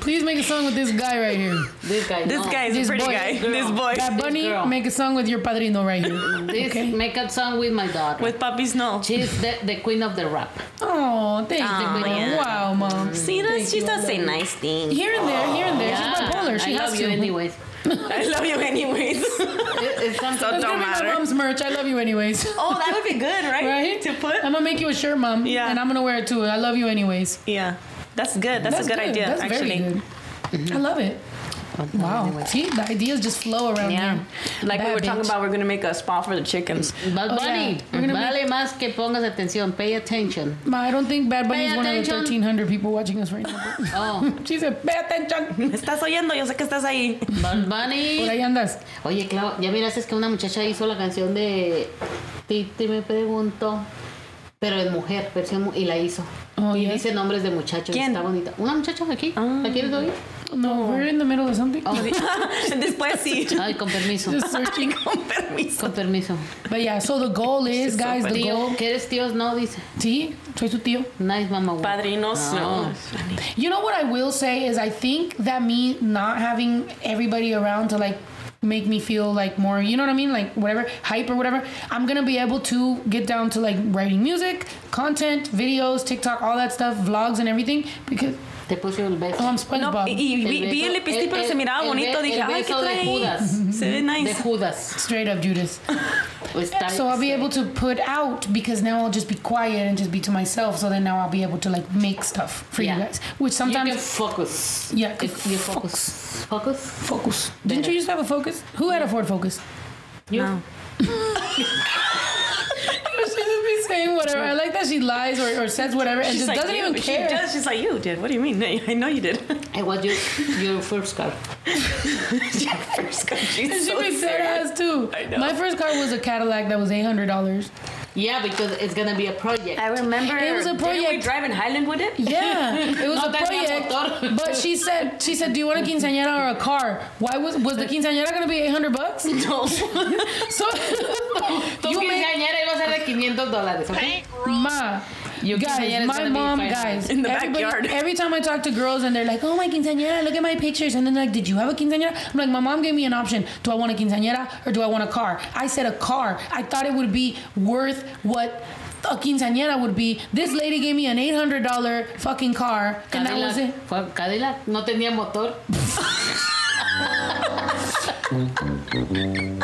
Please make a song with this guy right here. This guy. This no. guy is this a pretty boy. Guy. Girl. This boy. Bad Bunny, make a song with your padrino right here. This, okay? Make a song with my daughter. With Papi's No. She's the queen of the rap. Oh, thank you. Yeah. Wow, Mom. See, she does say nice things. Here and there, here and there. Yeah. She's bipolar. She I has love you to. Anyways. I love you anyways. It sounds so don't matter. My mom's merch. I love you anyways. Oh, that would be good, right? Right? To put. I'm gonna make you a shirt, Mom. Yeah. And I'm gonna wear it too. I love you anyways. Yeah. That's good. That's a good, idea. That's actually. Very good. Mm-hmm. I love it. Wow. Anyways. See, the ideas just flow around here. Like we were talking about, we're gonna make a spa for the chickens. Bad Bunny. Vale más que pongas atención. Pay attention. Ma, I don't think Bad Bunny is one of the 1,300 people watching us right now. Oh. She said, pay attention. Me estás oyendo, yo sé que estás ahí. Bad Bunny. Por ahí andas. Oye, Clau, ya miraste que una muchacha hizo la canción de Titi me preguntó. Pero es mujer, versión y la hizo. Oh, y dice nombres de muchachos. ¿Quién? Está bonita. Una muchacha aquí. ¿La quieres oír? No, we're in the middle of something. Oh. Después sí. Ay, con permiso. Just searching. Con permiso. Con permiso. But yeah, so the goal is, guys, the goal. ¿Quieres tíos? No, dice. Sí, soy su tío. Nice, mama. Padrinos, no. You know what I will say is I think that me not having everybody around to like make me feel like more, you know what I mean? Like whatever, hype or whatever. I'm going to be able to get down to like writing music, content, videos, TikTok, all that stuff, vlogs and everything because... Te puse un beso. Oh, no, y vi el lipstick, pero se miraba bonito. Dije, ay, ¿qué trae? Judas. Se ve nice. De Judas. Straight up Judas. So I'll be able to put out because now I'll just be quiet and just be to myself. So then now I'll be able to like make stuff for you guys. Which sometimes... You can focus. Yeah. You focus. Focus? Focus. Didn't you used to have a Focus? Who had a Ford Focus? You. No. Saying whatever. I like that she lies or says whatever and she's just like, doesn't even care. She does. She's like, you did. What do you mean? I know you did. And what's your first car? Your first car. She's and she so makes their ass too. I know. My first car was a Cadillac that was $800. Yeah, because it's gonna be a project. I remember it was a project. Didn't we drive in Highland with it? Yeah, it was a project. But she said, do you want a quinceañera or a car? Why was the quinceañera gonna be $800? No. So you quinceañera iba a ser de $500, okay? Ma. You guys, my mom, guys, in the backyard. Every time I talk to girls and they're like, oh, my quinceañera, look at my pictures. And then they're like, did you have a quinceañera? I'm like, my mom gave me an option. Do I want a quinceañera or do I want a car? I said a car. I thought it would be worth what a quinceañera would be. This lady gave me an $800 fucking car. And that was it. Cadillac. No tenía motor.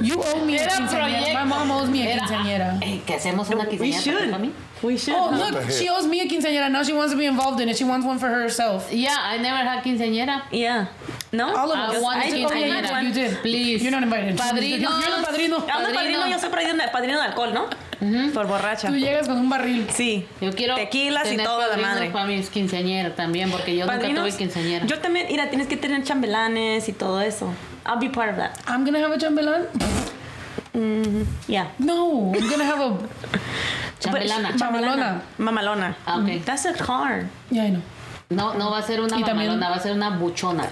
You owe me a quinceañera. My mom owes me a quinceañera. ¿Qué hacemos una quinceañera para mí? We should. Oh, look, she owes me a quinceañera. Now she wants to be involved in it. She wants one for herself. Yeah, I never had quinceañera. Yeah. No? All of us. I did. Oh, you did. Please. You're not invited. Padrino. You're the padrino. I'm the padrino. Yo soy padrino de alcohol, ¿no? Uh-huh. Por borracha. Tú llegas con un barril. Sí. Yo quiero tequilas y toda la madre. Para mis quinceañera también, porque yo nunca tuve quinceañera. Yo también. Mira, tienes que tener chambelanes y todo eso. I'll be part of that. I'm going to have a chambelán? Yeah. No, I'm going to have a... Mamalona. Mamalona. Okay. That's a car. Yeah, I know. No va a ser una mamalona, va a ser una buchona.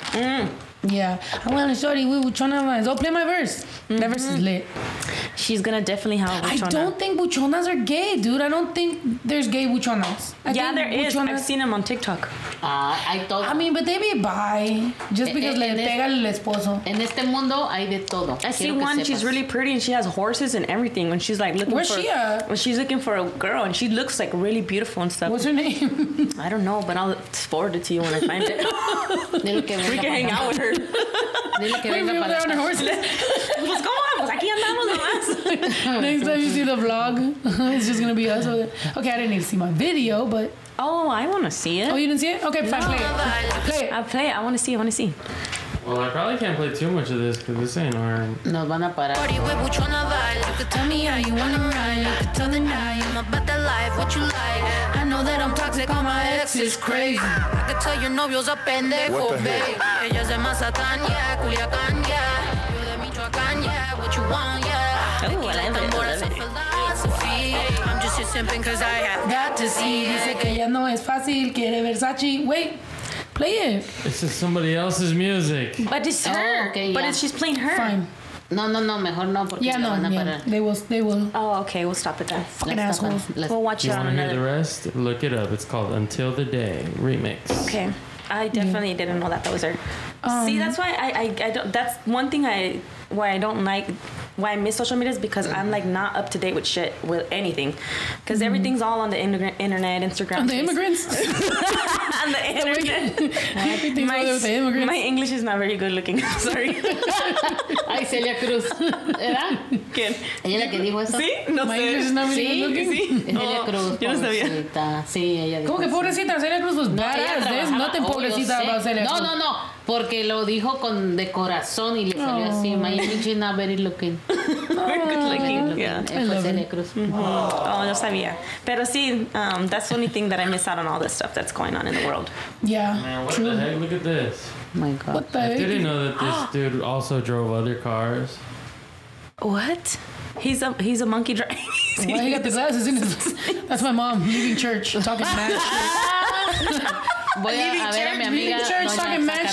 Yeah. I want a shorty with buchonas. Oh, play my verse. Mm-hmm. That verse is lit. She's going to definitely have a buchona. I don't think buchonas are gay, dude. I don't think there's gay buchonas. There is. I've seen them on TikTok. But they be bi. Just because le pega el esposo. En este mundo hay de todo. I see one, she's really pretty, and she has horses and everything. When she's like looking Where's she at? When she's looking for a girl, and she looks like really beautiful and stuff. What's her name? I don't know, but I'll forward it to you when I find it. We can hang out with her. Dile que venga para acá. Pues cómo vamos, aquí andamos nomás. Next time you see the vlog, it's just gonna be us. Okay, I didn't need to see my video, but I want to see it. Oh, you didn't see it? Okay, fine. No. Play it. I'll play it. I want to see. Well, I probably can't play too much of this because this ain't our. Nos van a parar. Party with buchona vibe. You could tell me how you wanna ride. You could tell the night I'm about that life. What you like? I know that I'm toxic. All my ex is crazy. I could tell your novios a pendejo, babe. Ellas de Mazatán, yeah. Culiacán, yeah. You de Michoacán, yeah. What you want, yeah. Oh, I love it. I'm just here simping cause I have got to see. Dice que ya no es fácil, quiere Versace. Wait, play it. This is somebody else's music. But it's her. Okay, yeah. But she's playing her. Fine. No, mejor no, porque yeah, no, van a parar. They will. Oh, okay, we'll stop at that. Fucking assholes. We'll watch it on another. You want to hear the rest? Look it up. It's called Until the Day Remix. Okay. I definitely didn't know that was her. See, that's why I don't, that's one thing I don't like, why I miss social media is because I'm like not up to date with shit, with anything, because everything's all on the internet, Instagram. On the immigrants. On the internet. My English is not very good looking. Sorry. Ay, Celia Cruz. ¿Era? ¿Quién? ¿Ella la que dijo eso? Sí, no sé. My English is not very good looking. Sí, Celia Cruz. Yo no sabía. Sí, ella dijo. ¿Cómo que pobrecita? Celia Cruz was badass. No te pobrecita about Celia Cruz. No. Porque lo dijo con de corazón y le salió así. My English is not very looking. Good looking. Yeah. Celia Cruz. Oh, no sabía. Pero sí, that's the only thing that I miss out on, all this stuff that's going on in the world. Yeah. Man, what the heck? Look at this. My God. What the heck? I didn't know that this dude also drove other cars. What? He's a monkey driver. Why he got the glasses in his? That's my mom leaving church talking mad shit.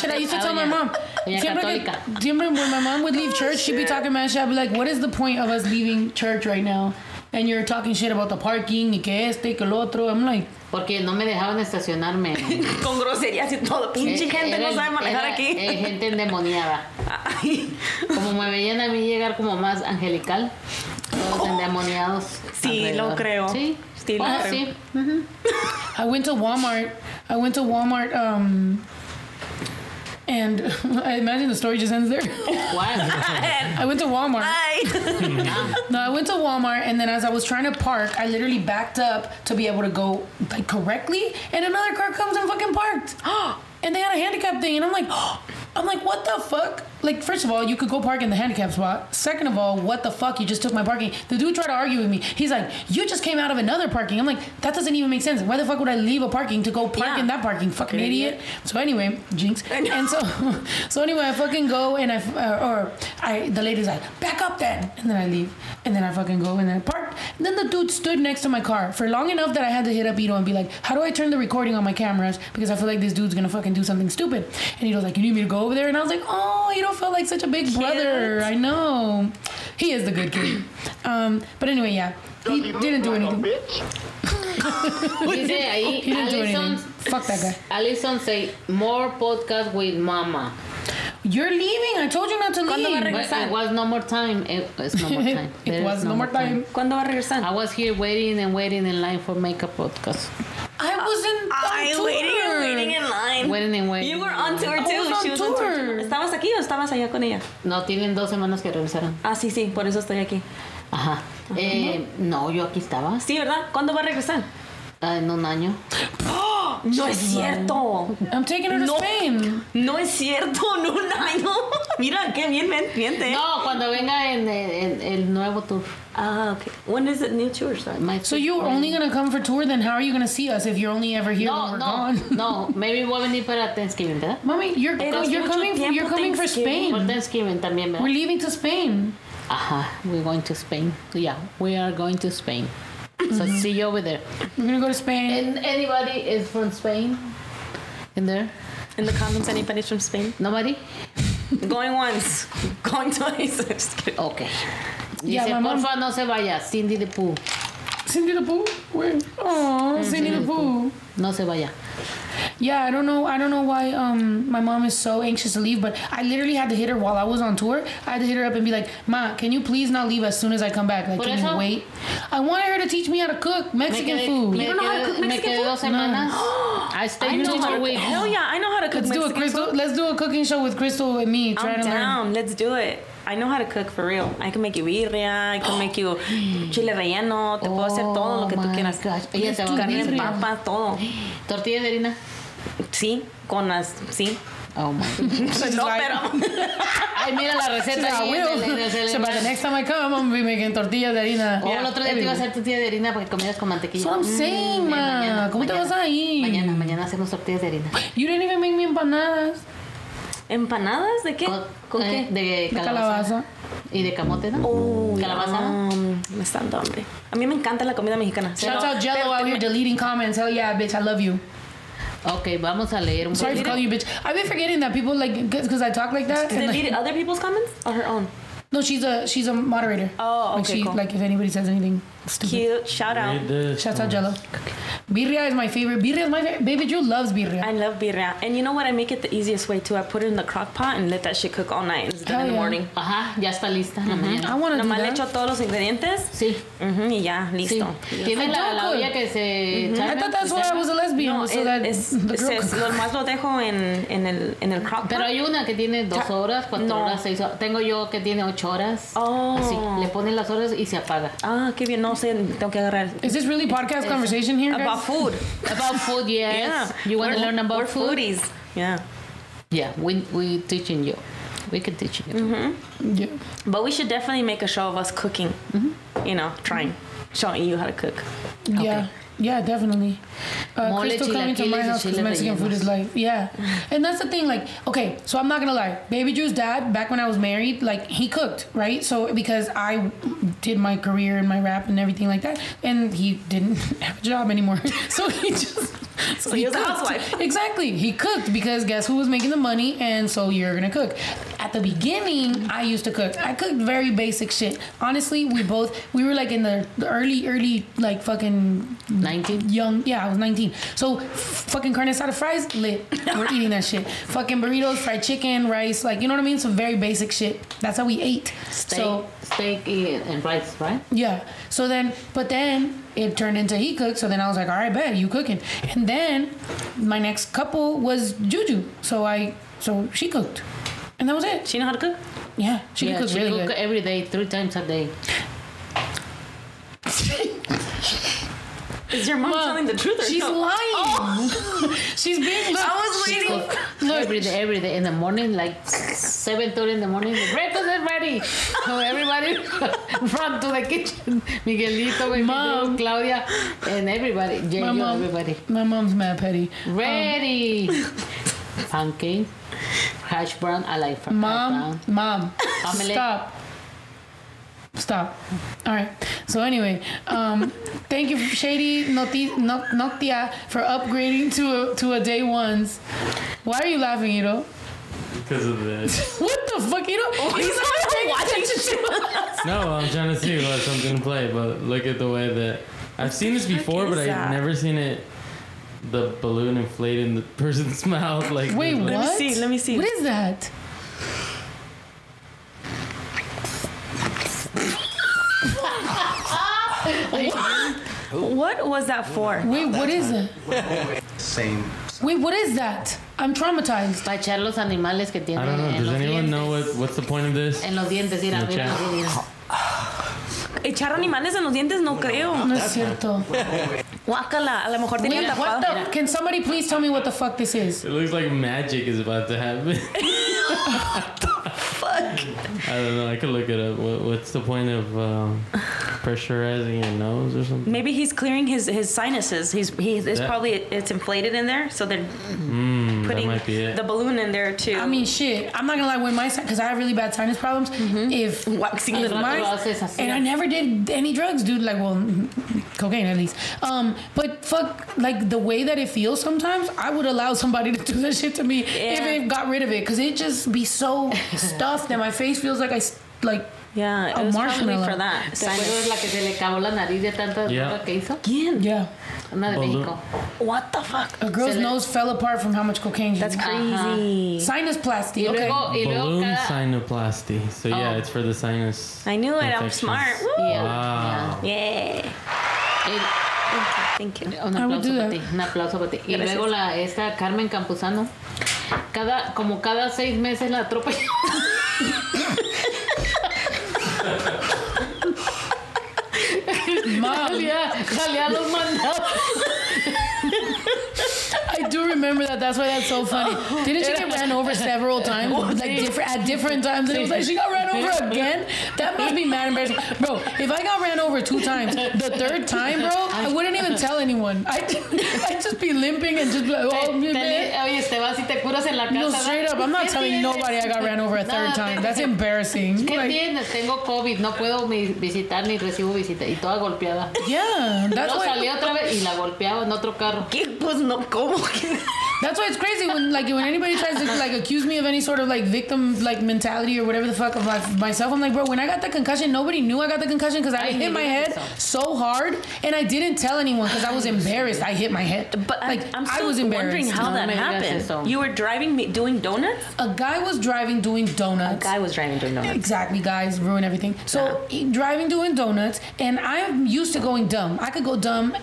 I used to tell my mom. Do you remember when my mom would leave church? She'd be talking mad shit. I'd be like, what is the point of us leaving church right now? And you're talking shit about the parking, y que este, que el otro. I'm like, porque no me dejaban estacionarme. Con groserías y todo. Pinche gente no sabe manejar aquí. Gente endemoniada. Como me veían a mí llegar como más angelical. Todos endemoniados. Sí, lo creo. Sí. I went to Walmart and I imagine the story just ends there. Why? I went to Walmart. I went to Walmart, and then as I was trying to park, I literally backed up to be able to go like correctly, and another car comes and fucking parked. And they had a handicap thing, and I'm like, what the fuck? Like, first of all, you could go park in the handicap spot. Second of all, what the fuck? You just took my parking. The dude tried to argue with me. He's like, you just came out of another parking. I'm like, that doesn't even make sense. Why the fuck would I leave a parking to go park in that parking? Fucking idiot. So anyway, jinx. And so anyway, I fucking go, and the lady's like, back up then. And then I leave. And then I fucking go, and then I park. And then the dude stood next to my car for long enough that I had to hit up Ito and be like, how do I turn the recording on my cameras? Because I feel like this dude's gonna fucking do something stupid. And Ito's like, you need me to go over there? And I was like, oh, Ito felt like such a big brother. I know. He is the good kid. But anyway, yeah. He didn't do anything. He didn't do anything. Fuck that guy. Alison say, more podcast with mama. You're leaving. I told you not to leave. It was no more time. It's no more time. It was no more time. ¿Cuándo va a regresar? I was here waiting in line for makeup podcast. I was waiting in line. You were on tour too. She was on tour. ¿Estabas aquí o estabas allá con ella? No, tienen 2 semanas que regresaron. Ah, sí, por eso estoy aquí. Ajá. No, yo aquí estaba. Sí, ¿verdad? ¿Cuándo va a regresar? En un año. No es cierto. I'm taking her to Spain. No es cierto, en un año. Mira, qué bien miente. No, cuando venga en el nuevo tour. Ah, okay. When is the new tour start? So you're only going to come for tour, then how are you going to see us if you're only ever here when we're gone? No, maybe we'll venir para Thanksgiving, ¿verdad? Mommy, you're coming for Spain. For Thanksgiving también, ¿verdad? We're leaving to Spain. We're going to Spain. Yeah, we are going to Spain. So see you over there. We're gonna go to Spain. And anybody is from Spain? In there? In the comments, anybody's from Spain? Nobody? Going once. Going twice. I'm just kidding. Okay. Yeah, dice, porfa, no se vaya. Cindy the Pooh. Cindy the Pooh? Where? Oh, Cindy the Pooh. No se vaya. Yeah, I don't know why my mom is so anxious to leave, but I literally had to hit her while I was on tour. I had to hit her up and be like, Ma, can you please not leave as soon as I come back? Like, can you wait? I wanted her to teach me how to cook Mexican food. You don't know how to cook Mexican food? 2 semanas. I stayed for 2 weeks. Hell yeah, I know how to cook Mexican food. Let's do a cooking show with Crystal and me. I'm down. Let's do it. I know how to cook for real. I can make you birria. I can make you chile relleno. Te puedo hacer todo lo que tú quieras. Ella se va a carne en papa, todo. Tortilla de harina. Sí, con las, sí. Oh my God. No, pero. Ay, mira la receta. So by the next time I come, I'm going to be making tortillas de harina. O el otro día te iba a hacer tortilla de harina para que comieras con mantequilla. So I'm saying, ma. ¿Cómo te vas a ir? Mañana hacemos tortillas de harina. You didn't even make me empanadas. ¿Empanadas? ¿De qué? ¿Con qué? De calabaza. ¿Y de camote, no? Calabaza. Me está dando hambre. A mí me encanta la comida mexicana. Shout out Jello out here deleting comments. Hell yeah, bitch, I love you. Okay, vamos a leer un poquito. Sorry to call you bitch. I've been forgetting that people, like, because I talk like that. Did they read other people's comments or her own? No, she's a moderator. Oh, okay, like she, cool. Like if anybody says anything stupid. Cute. Shout out. Shout out Jello. Birria is my favorite. Baby Drew loves birria. I love birria. And you know what? I make it the easiest way, too. I put it in the crock pot and let that shit cook all night. It's done in the morning. Ajá. Ya está lista. Mm-hmm. I want to do that. Nomás le echo todos los ingredientes. Sí. Mm-hmm. Y ya. Listo. Sí. Tiene la olla que se... I thought that's why I was a lesbian. No, so that the girl could cook. Lo más lo dejo en el crock pot. Pero hay una que tiene 2 horas, 4 horas, 6 horas. Tengo yo que tiene 8 horas. Oh. Así. Le ponen las horas y se apaga. Ah, qué bien. No sé. Tengo que agarrar. Is this really podcast conversation here, guys? About food, yes. Yeah. You want to learn about food? We're foodies. Yeah. Yeah, we teaching you. We can teach you. Mm-hmm. Yeah. But we should definitely make a show of us cooking. Mm-hmm. You know, trying. Showing you how to cook. Yeah. Okay. Yeah, definitely. Crystal coming to my house because Mexican food is like, yeah. And that's the thing, like, okay, so I'm not going to lie. Baby Drew's dad, back when I was married, like, he cooked, right? So, because I did my career and my rap and everything like that, and he didn't have a job anymore. So, he just... So he was a housewife. Exactly. He cooked because guess who was making the money, and so you're going to cook. At the beginning, I used to cook. I cooked very basic shit. Honestly, we were like in the early, like fucking... 19? Young. Yeah, I was 19. So fucking carne asada fries, lit. We're eating that shit. Fucking burritos, fried chicken, rice, like, you know what I mean? Some very basic shit. That's how we ate. Steak and rice, right? Yeah. So then, but then... it turned into he cooked, so then I was like, all right, bet, you cooking. And then my next couple was Juju, so she cooked, and that was it. She know how to cook? Yeah, she cooked really good. She cook every day, 3 times a day. Is your mom telling the truth or she's no? lying? Oh. She's being. I was waiting. Look. Every day in the morning, like 7:30 in the morning, breakfast is ready. So everybody run to the kitchen. Miguelito, Mom, Claudia, and everybody. Everybody. My mom's mad petty. Ready. Pancake, hash brown. I like brown. Mom, stop. Stop. All right. So anyway, thank you, Shady Noctia, for upgrading to a day ones. Why are you laughing, Iro? Because of this. What the fuck, Iro? Oh, he's not paying attention to us. No, I'm trying to see what I'm going to play, but look at the way that I've seen this before, but I've never seen it. The balloon inflate in the person's mouth like. Wait, what? Let me see. What is that? What was that for? Wait, what is it? Same. Wait, what is that? I'm traumatized. I don't know. Does anyone know what's the point of this? En los dientes, mira. Echar animales en los dientes, no creo. No es cierto. Guacala, a lo mejor tenían tapado. Can somebody please tell me what the fuck this is? It looks like magic is about to happen. I don't know. I could look it up. What's the point of pressurizing your nose or something? Maybe he's clearing his sinuses. It's probably inflated in there, so they're putting the balloon in there too. I mean, shit. I'm not gonna lie, with my because I have really bad sinus problems. Mm-hmm. If waxing the mice, and I never did any drugs, dude. Like, well, cocaine at least. But fuck, like the way that it feels sometimes, I would allow somebody to do that shit to me if it got rid of it, because it just be so stuffed that my face feels like it was probably for that. ¿Te acuerdas la que se le cavó la nariz de tanta droga que hizo? ¿Quién? Yeah. Una de México. What the fuck? A girl's nose fell apart from how much cocaine she used. That's crazy. Sinuplasty. Okay. Balloon sinuplasty. So it's for the sinus. I knew it. I'm smart. Woo. Yeah. Wow. Yeah. Thank you. Un aplauso para ti. Un aplauso para ti. Y gracias. Luego esta Carmen Campuzano. Como cada 6 meses la atropelló. Jalea los mandados. I do remember that. That's why that's so funny. Didn't she get ran over several times? Like at different times. And it was like, she got ran over again? That must be mad embarrassing. Bro, if I got ran over 2 times, the third time, bro, I wouldn't even tell anyone. I'd just be limping and just be like, oh, man. No, straight up, I'm not telling nobody I got ran over a third time. That's embarrassing. Like, tengo COVID. No puedo visitar ni recibo visita. Y toda golpeada. Yeah. That's why. Salí otra vez y la golpeaba en otro carro. ¿Qué? Pues no, ¿cómo? That's why it's crazy when anybody tries to accuse me of any sort of victim mentality or whatever the fuck of myself. I'm like, bro, when I got the concussion, nobody knew I got the concussion because I hit my head so hard and I didn't tell anyone because I was embarrassed. I hit my head, but I'm still I was wondering how that happened. So. You were driving, doing donuts. A guy was driving doing donuts. Exactly, guys ruin everything. So driving doing donuts, and I'm used to going dumb. I could go dumb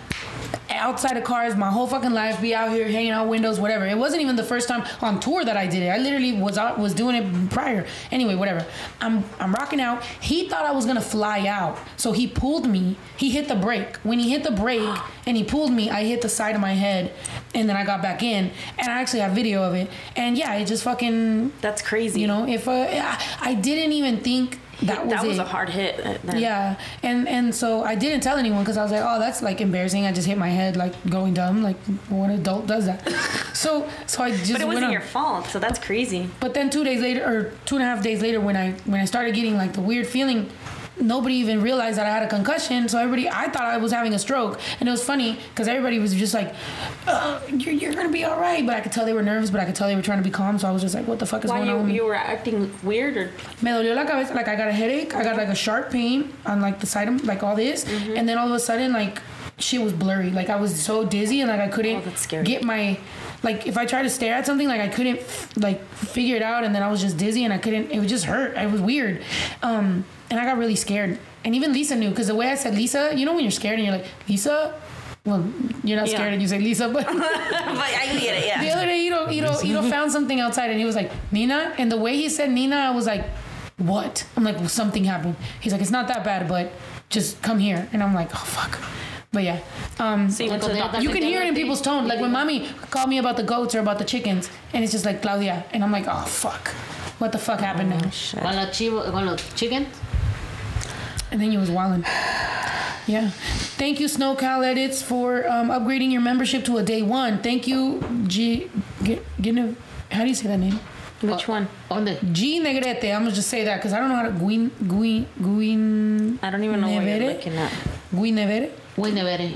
outside of cars my whole fucking life, be out here hanging out windows, whatever. It wasn't even the first time on tour that I did it. I literally was doing it prior. Anyway, whatever. I'm rocking out. He thought I was gonna fly out, so he pulled me. He hit the brake. When he hit the brake and he pulled me, I hit the side of my head, and then I got back in. And I actually have video of it. And yeah, it just fucking. That's crazy. You know, if I didn't even think. That was a hard hit then. Yeah, and so I didn't tell anyone because I was like, oh, that's embarrassing. I just hit my head going dumb. What adult does that? so I just. But it wasn't your fault, so that's crazy. But then 2.5 days later, when I started getting the weird feeling, nobody even realized that I had a concussion. So I thought I was having a stroke, and it was funny because everybody was just like, "You're gonna be all right." But I could tell they were nervous, but I could tell they were trying to be calm. So I was just like, "What the fuck is going on?" Why you were acting weird, or me dolió la cabeza. I got a headache. I got a sharp pain on the side of all this, mm-hmm. And then all of a sudden shit was blurry. I was so dizzy and I couldn't get my. If I tried to stare at something, I couldn't figure it out, and then I was just dizzy and I couldn't. It would just hurt. It was weird, and I got really scared. And even Lisa knew because the way I said Lisa, you know when you're scared and you're like Lisa. Well, you're not scared and you say Lisa, but I can get it. Yeah. The other day, Ito found something outside and he was like Nina, and the way he said Nina, I was like, what? I'm like, well, something happened. He's like, it's not that bad, but just come here, and I'm like, oh fuck. But yeah, so you can hear it in people's tone. When mommy called me about the goats or about the chickens, and it's just like Claudia, and I'm like, oh fuck, what the fuck happened now? Shit. Con los chickens. And then you was wildin'. Yeah. Thank you, SnowCal Edits, for upgrading your membership to a day one. Thank you, how do you say that name? Which one? On the G Negrete. I'm gonna just say that because I don't know how to I don't even know what you're looking at. Guinevere.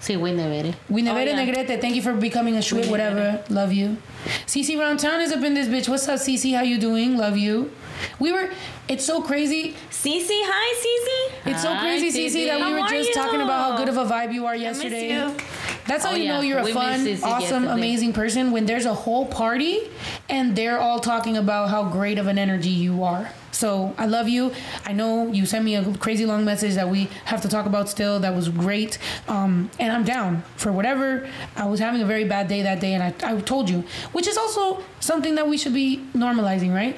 Sí, Guinevere. Guinevere Negrete, thank you for becoming a shwit, whatever. Love you. Cece Roundtown is up in this bitch. What's up, Cece? How you doing? Love you. It's so crazy. Cece, hi, Cece. It's so crazy, Cece, that we were just talking about how good of a vibe you are yesterday. I miss you. That's how know you're a fun, awesome, amazing person when there's a whole party and they're all talking about how great of an energy you are. So I love you. I know you sent me a crazy long message that we have to talk about still. That was great. And I'm down for whatever. I was having a very bad day that day, and I told you, which is also something that we should be normalizing, right?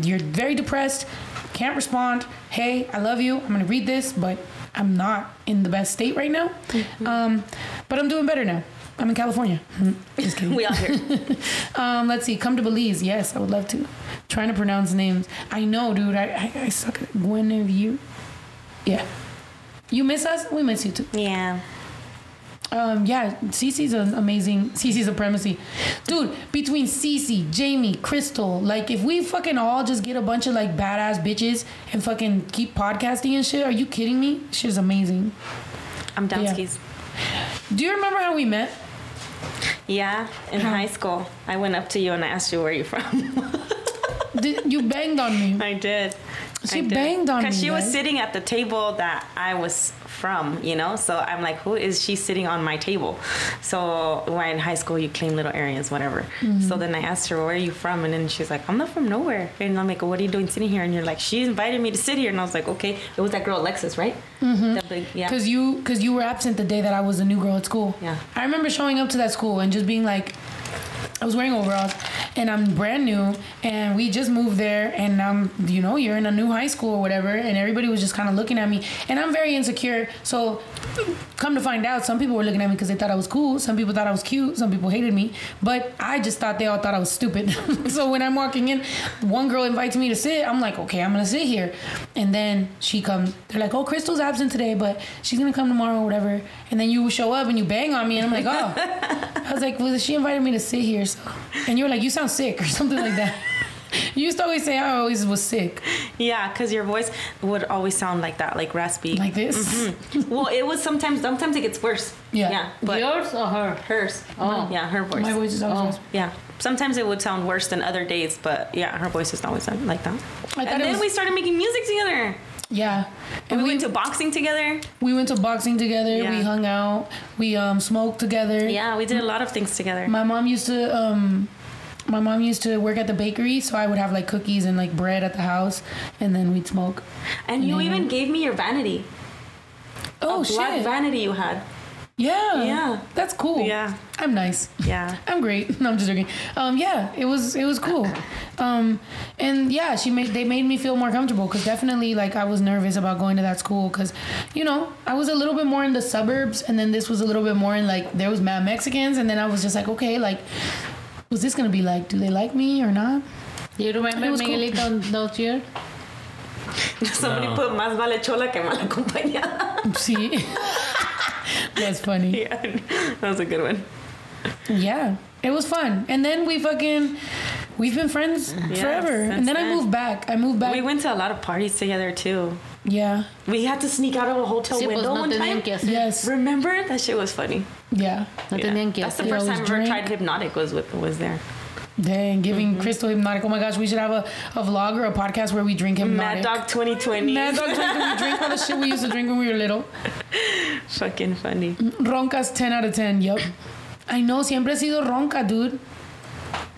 You're very depressed, can't respond. Hey, I love you. I'm going to read this, but I'm not in the best state right now. Mm-hmm. But I'm doing better now. I'm in California. Just kidding. We out here. Let's see. Come to Belize. Yes, I would love to. Trying to pronounce names. I know, dude. I suck at Guinevere. Yeah. You miss us? We miss you too. Yeah. Cece's an amazing Cece supremacy. Dude, between Cece, Jamie, Crystal, if we fucking all just get a bunch of badass bitches and fucking keep podcasting and shit, are you kidding me? Shit's amazing. I'm down skis. Do you remember how we met? Yeah, in high school. I went up to you and I asked you where you're from. You banged on me. I did. She banged on me. Because she was sitting at the table that I was from, So I'm like, who is she sitting on my table? So when in high school, you claim little areas, whatever. Mm-hmm. So then I asked her, where are you from? And then she's like, I'm not from nowhere. And I'm like, what are you doing sitting here? And you're like, she invited me to sit here. And I was like, okay. It was that girl, Alexis, right? Mm-hmm. Because you were absent the day that I was a new girl at school. Yeah. I remember showing up to that school and just being like, I was wearing overalls and I'm brand new and we just moved there and you're in a new high school or whatever, and everybody was just kind of looking at me, and I'm very insecure, so come to find out some people were looking at me because they thought I was cool, some people thought I was cute, some people hated me, but I just thought they all thought I was stupid. So when I'm walking in, one girl invites me to sit, I'm like, okay, I'm gonna sit here, and then she comes, they're like, oh, Crystal's absent today but she's gonna come tomorrow or whatever, and then you show up and you bang on me and I'm like, oh. I was like, well, she invited me to sit here, so. And you were like, you sound sick or something like that. You used to always say I always was sick. Yeah, because your voice would always sound like that, like raspy. Like this? Mm-hmm. Well, it was sometimes it gets worse. Yeah. Yeah, but yours or her? Hers. Oh. Yeah, her voice. My voice is always yeah. Sometimes it would sound worse than other days, but yeah, her voice is always like that. And then we started making music together. Yeah. And we went to boxing together. Yeah. We hung out. We smoked together. Yeah, we did a lot of things together. My mom used to work at the bakery, so I would have like cookies and like bread at the house, and then we'd smoke. And you even gave me your vanity. Oh, shit. A black vanity you had. Yeah. Yeah. That's cool. Yeah. I'm nice. Yeah. I'm great. No, I'm just joking. Yeah, it was cool. And yeah, they made me feel more comfortable, because definitely like I was nervous about going to that school, because, you know, I was a little bit more in the suburbs, and then this was a little bit more in like there was mad Mexicans, and then I was just like, okay, like, was this going to be like, do they like me or not? You remember Miguelito those years? Somebody put más vale chola que mal acompañada. Sí. That's funny. Yeah, that was a good one. Yeah, it was fun. And then we've been friends forever. And then I moved back. We went to a lot of parties together too. Yeah. We had to sneak out of a hotel window one time. Yes. Remember? That shit was funny. Yeah. That's the first time I ever tried hypnotic was there. Dang, giving Crystal hypnotic. Oh my gosh, we should have a vlog or a podcast where we drink hypnotic. Mad Dog 2020. We drink all the shit we used to drink when we were little. Fucking funny. Ronca's 10 out of 10, yep. I know, siempre he sido ronca, dude.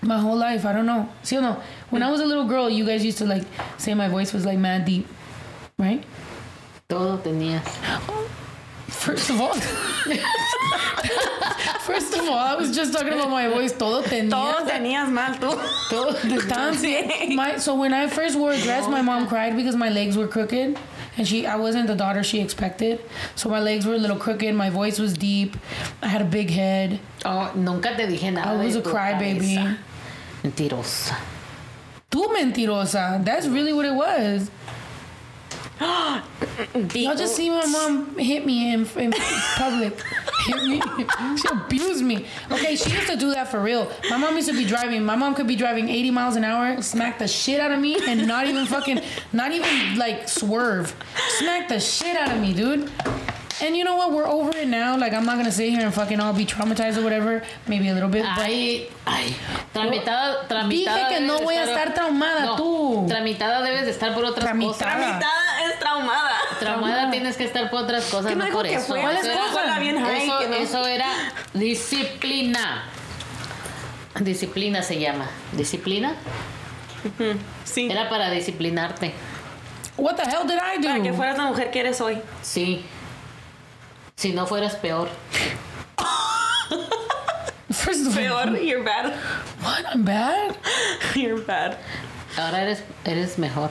My whole life, I don't know. See or no? When I was a little girl, you guys used to like say my voice was like mad deep, right? Todo tenías. First of all, I was just talking about my voice. Todos tenías mal tú. So when I first wore a dress, my mom cried because my legs were crooked, and I wasn't the daughter she expected. So my legs were a little crooked. My voice was deep. I had a big head. Oh, nunca te dije nada. I was a crybaby. Mentirosa. Tú mentirosa. That's really what it was. Y'all just see my mom hit me in public. Hit me. She abused me. Okay, she used to do that for real. My mom used to be driving. My mom could be driving 80 miles an hour, smack the shit out of me, and not even like swerve. Smack the shit out of me, dude. And you know what? We're over it now. Like, I'm not going to sit here and fucking all be traumatized or whatever. Maybe a little bit. Ay. Tramitada. Dije que no voy a estar traumada, tú. Tramitada debes de estar por otras cosas. Tramitada es traumada. Traumada tienes que estar por otras cosas, no por eso. ¿Cuáles cosas? Eso era disciplina. Disciplina se llama. ¿Disciplina? Sí. Era para disciplinarte. What the hell did I do? Para que fueras la mujer que eres hoy. Sí. Si no fueras peor. First of all, peor, you're bad. What? I'm bad? You're bad. Ahora eres mejor.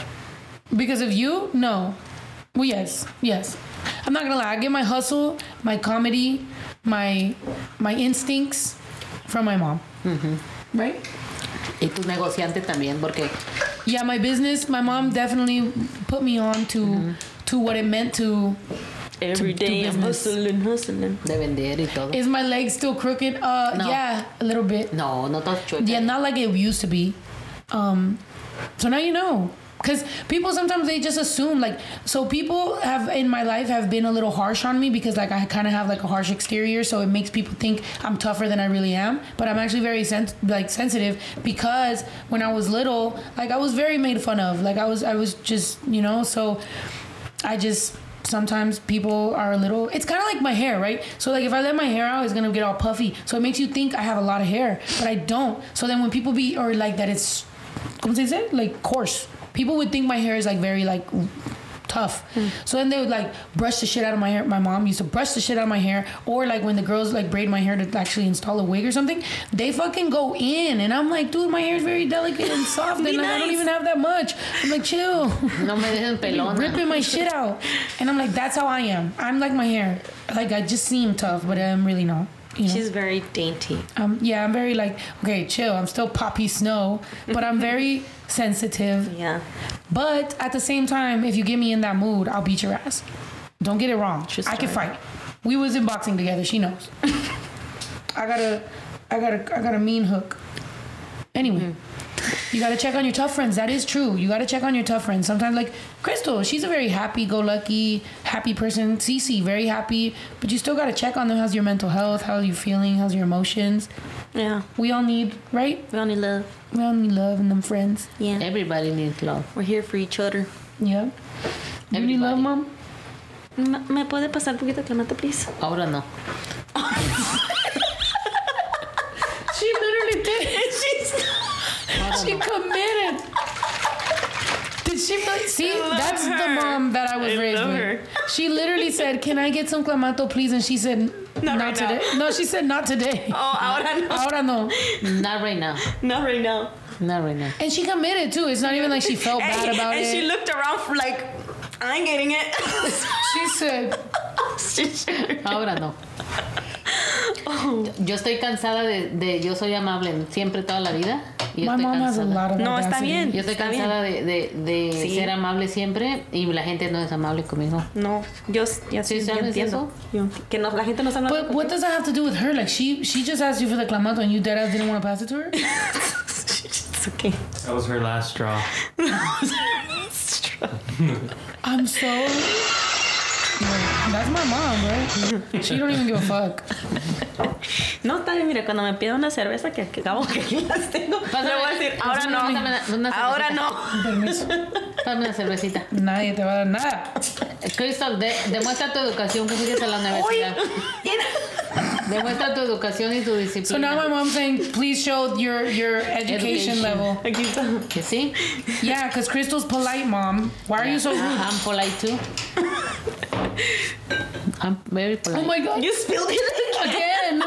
Because of you? No. Well, yes. I'm not gonna lie. I get my hustle, my comedy, my instincts from my mom. Mm-hmm. Right? Y tu negociante también, porque. Yeah, my business. My mom definitely put me on to what it meant to. Every day I'm hustling. De vender y todo. Is my leg still crooked? No. Yeah, a little bit. No, not that crooked. Yeah, not like it used to be. So now you know. Because people sometimes they just assume like, so people have in my life have been a little harsh on me because like I kind of have like a harsh exterior, so it makes people think I'm tougher than I really am, but I'm actually very sensitive, because when I was little, like I was very made fun of, like I was just, you know, so I just. Sometimes people are a little... It's kind of like my hair, right? So, like, if I let my hair out, it's going to get all puffy. So, it makes you think I have a lot of hair, but I don't. So, then when people be... Or, like, that it's... ¿Cómo se dice? Like, coarse. People would think my hair is, like, very, like... tough. So then they would like brush the shit out of my hair. My mom used to brush the shit out of my hair, or like when the girls like braid my hair to actually install a wig or something, they fucking go in, and I'm like, dude, my hair is very delicate and soft, and nice. I don't even have that much. I'm like, chill. No me dejen pelona. Ripping my shit out, and I'm like, that's how I am. I'm like my hair. Like I just seem tough, but I'm really not. You know? She's very dainty. Yeah, I'm very like, okay, chill. I'm still Poppy Snow, but I'm very sensitive. Yeah. But at the same time, if you get me in that mood, I'll beat your ass. Don't get it wrong. I can fight. We was in boxing together. She knows. I got a mean hook. Anyway, You got to check on your tough friends. That is true. You got to check on your tough friends. Sometimes, like Crystal, she's a very happy-go-lucky, happy person. Cece, very happy. But you still got to check on them. How's your mental health? How are you feeling? How's your emotions? Yeah. We all need, right? We all need love. We all need love and them friends. Yeah. Everybody needs love. We're here for each other. Yeah. You need love, Mom? ¿Me puede pasar un poquito de clamato, please? Ahora no. She literally did it. She committed. Did she really? See, that's her. The mom that I was raised with. Her. She literally said, "Can I get some clamato, please?" And she said, "Not today." Now. No, she said, "Not today." Oh, ahora no. Ahora no. Not right now. Not right now. Not right now. And she committed too. It's not even like she felt bad about it. And she looked around for like, I ain't getting it. She said, ahora no. Oh. Yo estoy cansada de yo soy amable siempre toda la vida. Yo estoy cansada. No, está bien. Yo estoy cansada de sí. Ser amable siempre y la gente no es amable conmigo. No, yo ya sí, entiendo. Yo. Que no, la gente no es amable. But what does that have to do with her? Like she just asked you for the clamato and you dead ass didn't want to pass it to her? It's okay. That was her last straw. That was her last straw. I'm so. That's my mom, right? She don't even give a fuck. No, está bien, mira, cuando me pida una cerveza que acabo que aquí las tengo, le voy a decir, ahora no, ahora no. Permiso. Dame una cervecita. Nadie te va a dar nada. Crystal, demuestra tu educación que fuiste a la universidad. Demuestra tu educación y tu disciplina. So now my mom's saying, please show your education level. Aquí está. You see? Yeah, because Crystal's polite, Mom. Why are you so rude? I'm polite too. I'm very polite. Oh my god, you spilled it again.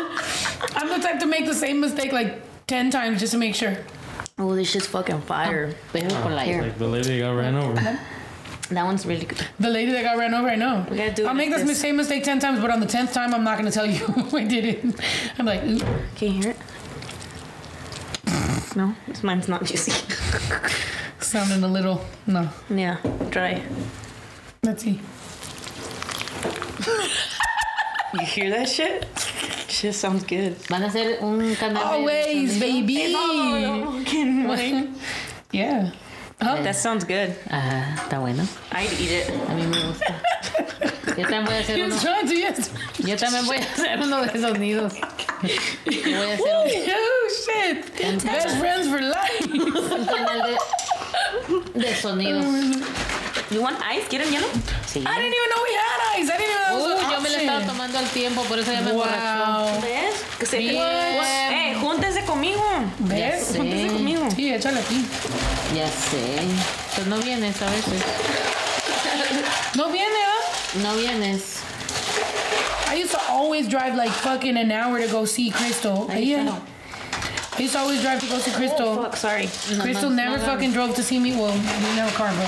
I'm the type to make the same mistake like 10 times just to make sure. Oh, this shit's fucking fire. Very polite. Like the lady that got ran over. That one's really good. The lady that got ran over, I know. We gotta do I'll make like this same mistake 10 times, but on the 10th time, I'm not gonna tell you I did it. I'm like, ooh. Can you hear it? No, mine's not juicy. Sounding a little, no. Yeah, dry. Let's see. You hear that shit? Shit sounds good. Van a hacer un canal. Always, baby. Yeah. Oh, that sounds good. Está bueno. I'd eat it. A mí me gusta. Yo también voy a hacer uno. Yo también voy a hacer uno de esos nidos. Yo voy a hacer uno. Oh shit. Best friends for life. Un canal de sonidos. You want ice? ¿Quieren hielo? Sí. I didn't even know we had ice. I didn't even know that was an option. Yo me lo estaba tomando al tiempo, por eso ya me emborrachó. ¿Ves? Que se ¡Ey, júntense conmigo! ¿Ves? Júntense conmigo. Sí, échale aquí. Ya sé. Pues no vienes a veces. ¿No vienes, ah? No vienes. I used to always drive like fucking an hour to go see Crystal. I used to always drive to go see Crystal. Oh, fuck, sorry. Crystal never fucking drove to see me. Well, we never car, bro.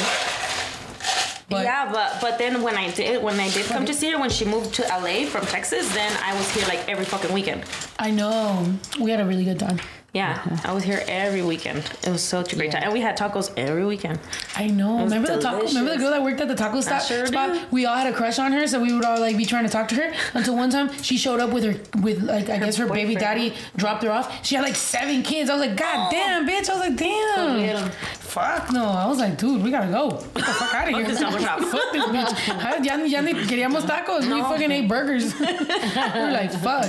But yeah, but then when I did come to see her, when she moved to LA from Texas, then I was here like every fucking weekend. I know. We had a really good time. Yeah, mm-hmm. I was here every weekend. It was such a great time. And we had tacos every weekend. I know. Remember delicious. Remember the girl that worked at the taco spot? We all had a crush on her, so we would all like be trying to talk to her until one time she showed up with her boyfriend. Baby daddy dropped her off. She had like 7 kids. I was like, God damn, bitch. I was like, damn. Fuck no. I was like, dude, we gotta go. Get the fuck out of here. Fuck this bitch. Ya ni queríamos tacos. We fucking ate burgers. We were like, fuck.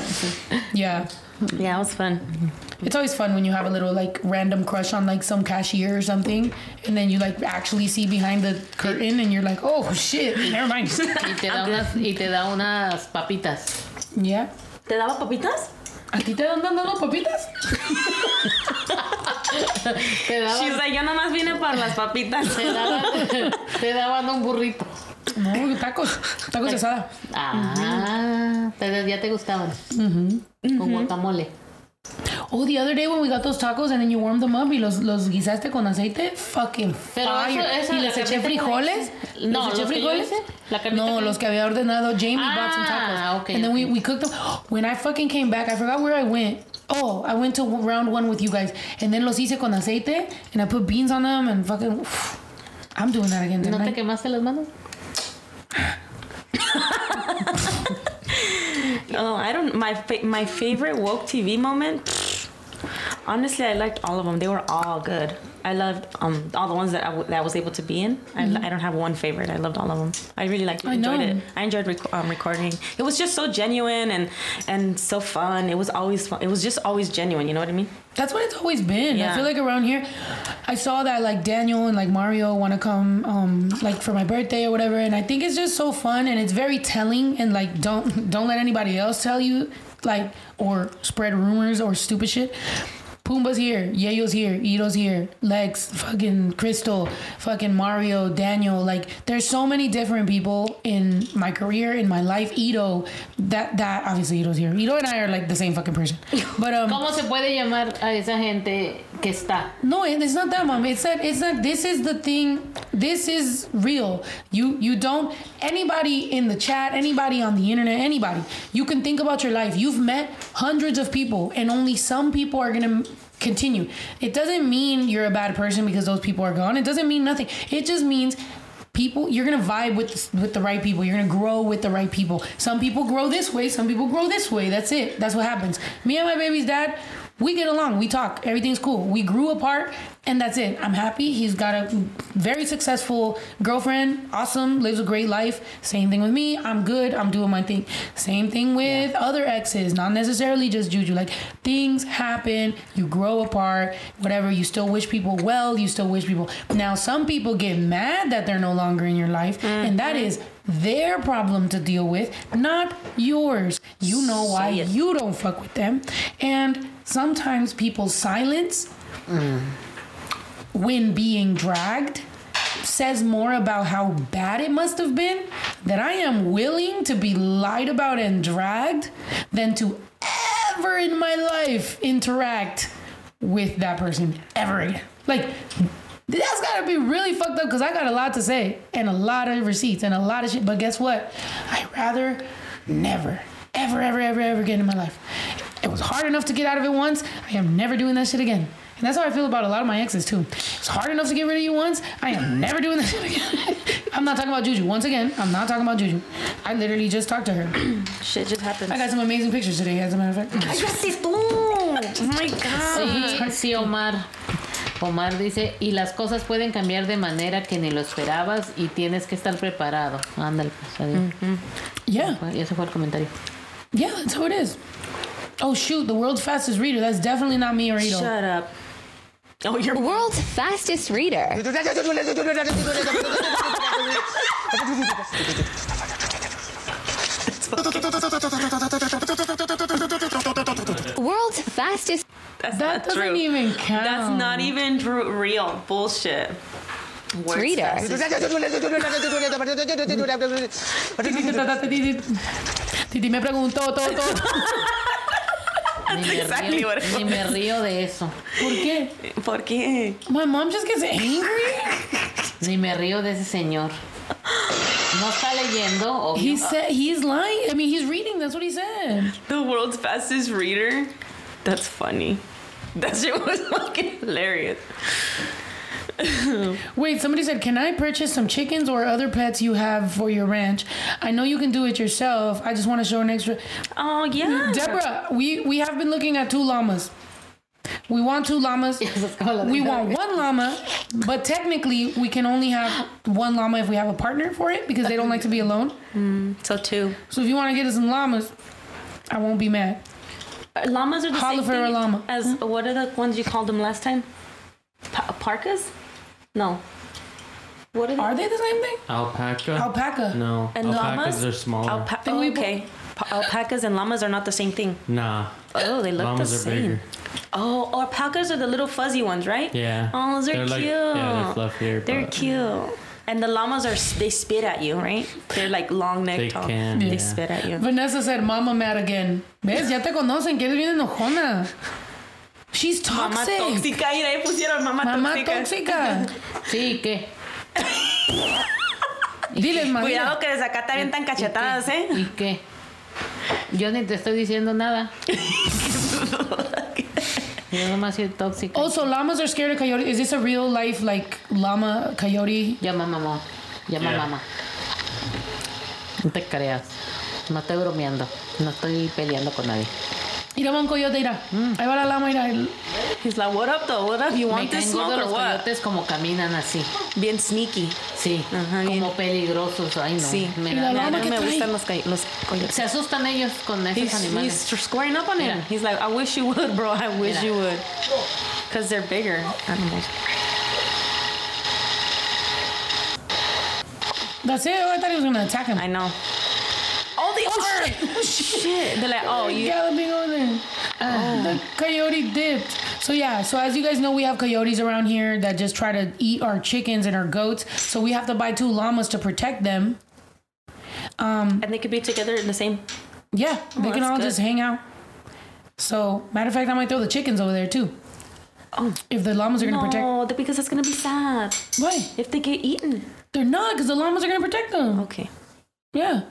Yeah. Yeah, it was fun. It's always fun when you have a little like random crush on like some cashier or something, and then you like actually see behind the curtain and you're like, oh shit, never mind. Y te da unas papitas. Yeah. ¿Te daba papitas? ¿A ti te andan dando papitas? She's like, yo nomás vine para las papitas. Te daban un burrito. No, tacos de asada. Ah, ya te gustaban. Con guacamole. Oh, the other day when we got those tacos and then you warmed them up y los guisaste con aceite, fucking fire. Y les eché frijoles. No, los frijoles. No, los que había ordenado Jamie bought some tacos. Okay. And then we cooked them. When I fucking came back, I forgot where I went. Oh, I went to round one with you guys. And then los hice con aceite and I put beans on them and fucking... I'm doing that again tonight. ¿No te quemaste las manos? Oh, I don't. My favorite woke TV moment. Honestly, I liked all of them. They were all good. I loved all the ones that I was able to be in. Mm-hmm. I don't have one favorite. I loved all of them. I really liked it. I enjoyed it. I enjoyed recording. It was just so genuine and so fun. It was always fun. It was just always genuine. You know what I mean? That's what it's always been. Yeah. I feel like around here, I saw that like Daniel and like Mario want to come like for my birthday or whatever. And I think it's just so fun and it's very telling. And like don't let anybody else tell you like or spread rumors or stupid shit. Pumbaa's here, Yayo's here, Ito's here, Lex, fucking Crystal, fucking Mario, Daniel. Like, there's so many different people in my career, in my life. Ito, that obviously Ito's here. Ito and I are like the same fucking person. But ¿Cómo se puede llamar a esa gente que está? No, it's not that, mom. It's that. This is the thing. This is real. You don't anybody in the chat, anybody on the internet, anybody. You can think about your life. You've met hundreds of people, and only some people are gonna continue. It doesn't mean you're a bad person because those people are gone. It doesn't mean nothing. It just means people, you're gonna vibe with the right people. You're gonna grow with the right people. Some people grow this way, some people grow this way. That's it. That's what happens. Me and my baby's dad, we get along, we talk, everything's cool. We grew apart and that's it. I'm happy. He's got a very successful girlfriend, awesome, lives a great life. Same thing with me. I'm good, I'm doing my thing. Same thing with other exes, not necessarily just Juju. Like, things happen, you grow apart, whatever, you still wish people well, you still wish people. Now, some people get mad that they're no longer in your life, and that is their problem to deal with, not yours. You know why you don't fuck with them. And sometimes people's silence when being dragged says more about how bad it must have been that I am willing to be lied about and dragged than to ever in my life interact with that person ever again. Like, that's gotta be really fucked up because I got a lot to say and a lot of receipts and a lot of shit. But guess what? I'd rather never, ever, ever, ever, ever again in my life. It was hard enough to get out of it once. I am never doing that shit again. And that's how I feel about a lot of my exes too. It's hard enough to get rid of you once. I am never doing that shit again. I'm not talking about Juju. Once again, I'm not talking about Juju. I literally just talked to her. Shit just happens. I got some amazing pictures today, as a matter of fact. Oh my God. See, Omar. Omar dice, y las cosas pueden cambiar de manera que ni lo esperabas y tienes que estar preparado. Ándale, pues, adiós. Mm-hmm. Yeah. Y ese fue el comentario. Yeah, that's how it is. Oh, shoot, the world's fastest reader. That's definitely not me or Ito. Shut up. Oh, you're... World's fastest reader. World's fastest... That doesn't true. Even count. That's not even real. Bullshit. Words reader. Titi me preguntó todo. Ni me río de eso. ¿Por qué? ¿Por qué? My mom just gets angry. Ni me río de ese señor. No está leyendo, obvio. He said he's lying. I mean, he's reading. That's what he said. The world's fastest reader. That's funny. That shit was fucking hilarious. Wait, somebody said, can I purchase some chickens or other pets you have for your ranch? I know you can do it yourself. I just want to show an extra. Oh, yeah. Deborah, we have been looking at 2 llamas. We want 2 llamas. We want 1 llama, but technically we can only have 1 llama if we have a partner for it because they don't like to be alone. So 2. So if you want to get us some llamas, I won't be mad. Llamas are the Holla same thing llama. As what are the ones you called them last time? Parkas? No. What are they? Are they the same thing? Alpaca. No. And alpacas llamas? Are smaller. Okay. Alpacas and llamas are not the same thing. Nah. Oh, they look llamas the same. Llamas are bigger. Oh, alpacas are the little fuzzy ones, right? Yeah. Oh, they're cute. Like, yeah, they're fluffier. They're cute. Yeah. And the llamas they spit at you, right? They're like long neck tall. They spit at you. Vanessa said, "Mama mad again." ¿Ves? Ya te conocen. Que eres bien enojona. She's toxic. Mamá tóxica. Y ahí pusieron mamá tóxica. Sí, ¿qué? Diles, mamá. Cuidado que desde acá te avientan cachetadas, ¿eh? ¿Y qué? Yo ni te estoy diciendo nada. Yo nomás soy tóxica. Also, llamas are scared of coyotes. Is this a real life, like, llama, coyote? Llama mamá. Llama mamá. No te creas. No estoy bromeando. No estoy peleando con nadie. Mira, un coyote, mira. Ahí va la lama, mira. He's like, what up, though? What up? You want this one or what? Los coyotes como caminan así. Bien sneaky. Sí. Ajá, como peligrosos. Ay, no. Sí. Me gustan los coyotes. Se asustan ellos con esos animales. He's squaring up on him. He's like, I wish you would, bro. I wish you would. Because they're bigger animals. That's it? I thought he was going to attack him. I know. Oh, shit. They're like, oh, you galloping over there. The coyote dipped. So as you guys know, we have coyotes around here that just try to eat our chickens and our goats. So we have to buy 2 llamas to protect them. And they could be together in the same. Yeah, they can all just hang out. So, matter of fact, I might throw the chickens over there too. Oh, if the llamas are going to protect. No, because that's going to be sad. Why? If they get eaten. They're not, because the llamas are going to protect them. Okay. Yeah.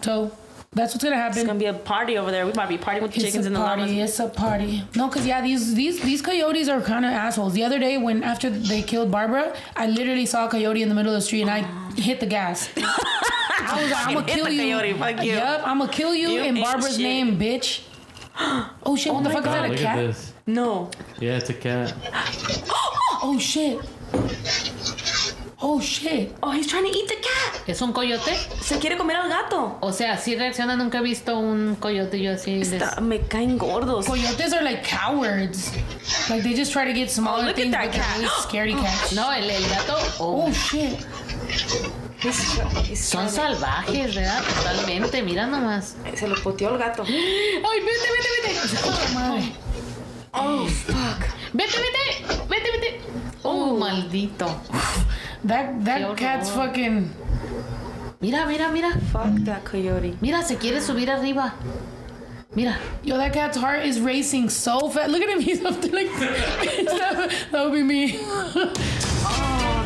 So that's what's gonna happen. It's gonna be a party over there. We might be partying with the chickens and the llamas. It's a party. No, cause these coyotes are kind of assholes. The other day after they killed Barbara, I literally saw a coyote in the middle of the street and I hit the gas. I was like, I'm gonna kill you. Coyote, fuck you. Yep, I'm gonna kill you in Barbara's name, bitch. Oh shit! What the fuck, is that a cat? No. Yeah, it's a cat. Oh shit. Oh, shit. Oh, he's trying to eat the cat. ¿Es un coyote? Se quiere comer al gato. O sea, sí reacciona. Nunca he visto un coyote yo así. Me caen gordos. Coyotes are like cowards. Like, they just try to get smaller things. Look at that cat. Really scary cat. No, el gato. Oh shit. Son salvajes, ¿verdad? Totalmente. Mira nomás. Se lo poteó el gato. Ay, vete. Oh, madre. Oh, fuck. Vete. Oh, maldito. That cat's fucking. Mira. Fuck that coyote. Mira, se quiere subir arriba. Mira. Yo, that cat's heart is racing so fast. Look at him, he's up to like. That would be me. Oh,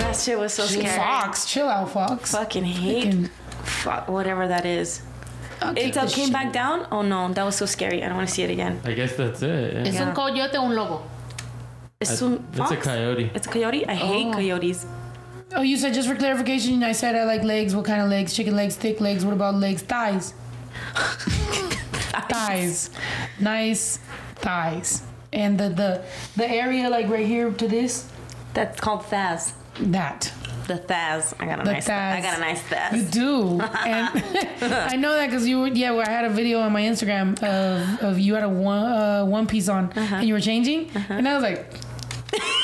that shit was so scary. Fox, chill out, Fox. Fucking hate. Fuck, whatever that is. It came back down? Oh no, that was so scary. I don't want to see it again. I guess that's it. Yeah. Es un coyote o un lobo. Es un fox. It's a coyote. It's a coyote? I hate coyotes. Oh, you said, just for clarification, I said I like legs. What kind of legs? Chicken legs, thick legs. What about legs? Thighs. Thighs. Nice thighs. And the area, like, right here to this? That's called thighs. That. The thighs. I got a nice thighs. You do. And I know that because you were, I had a video on my Instagram of you had a one piece on, and you were changing. Uh-huh. And I was like...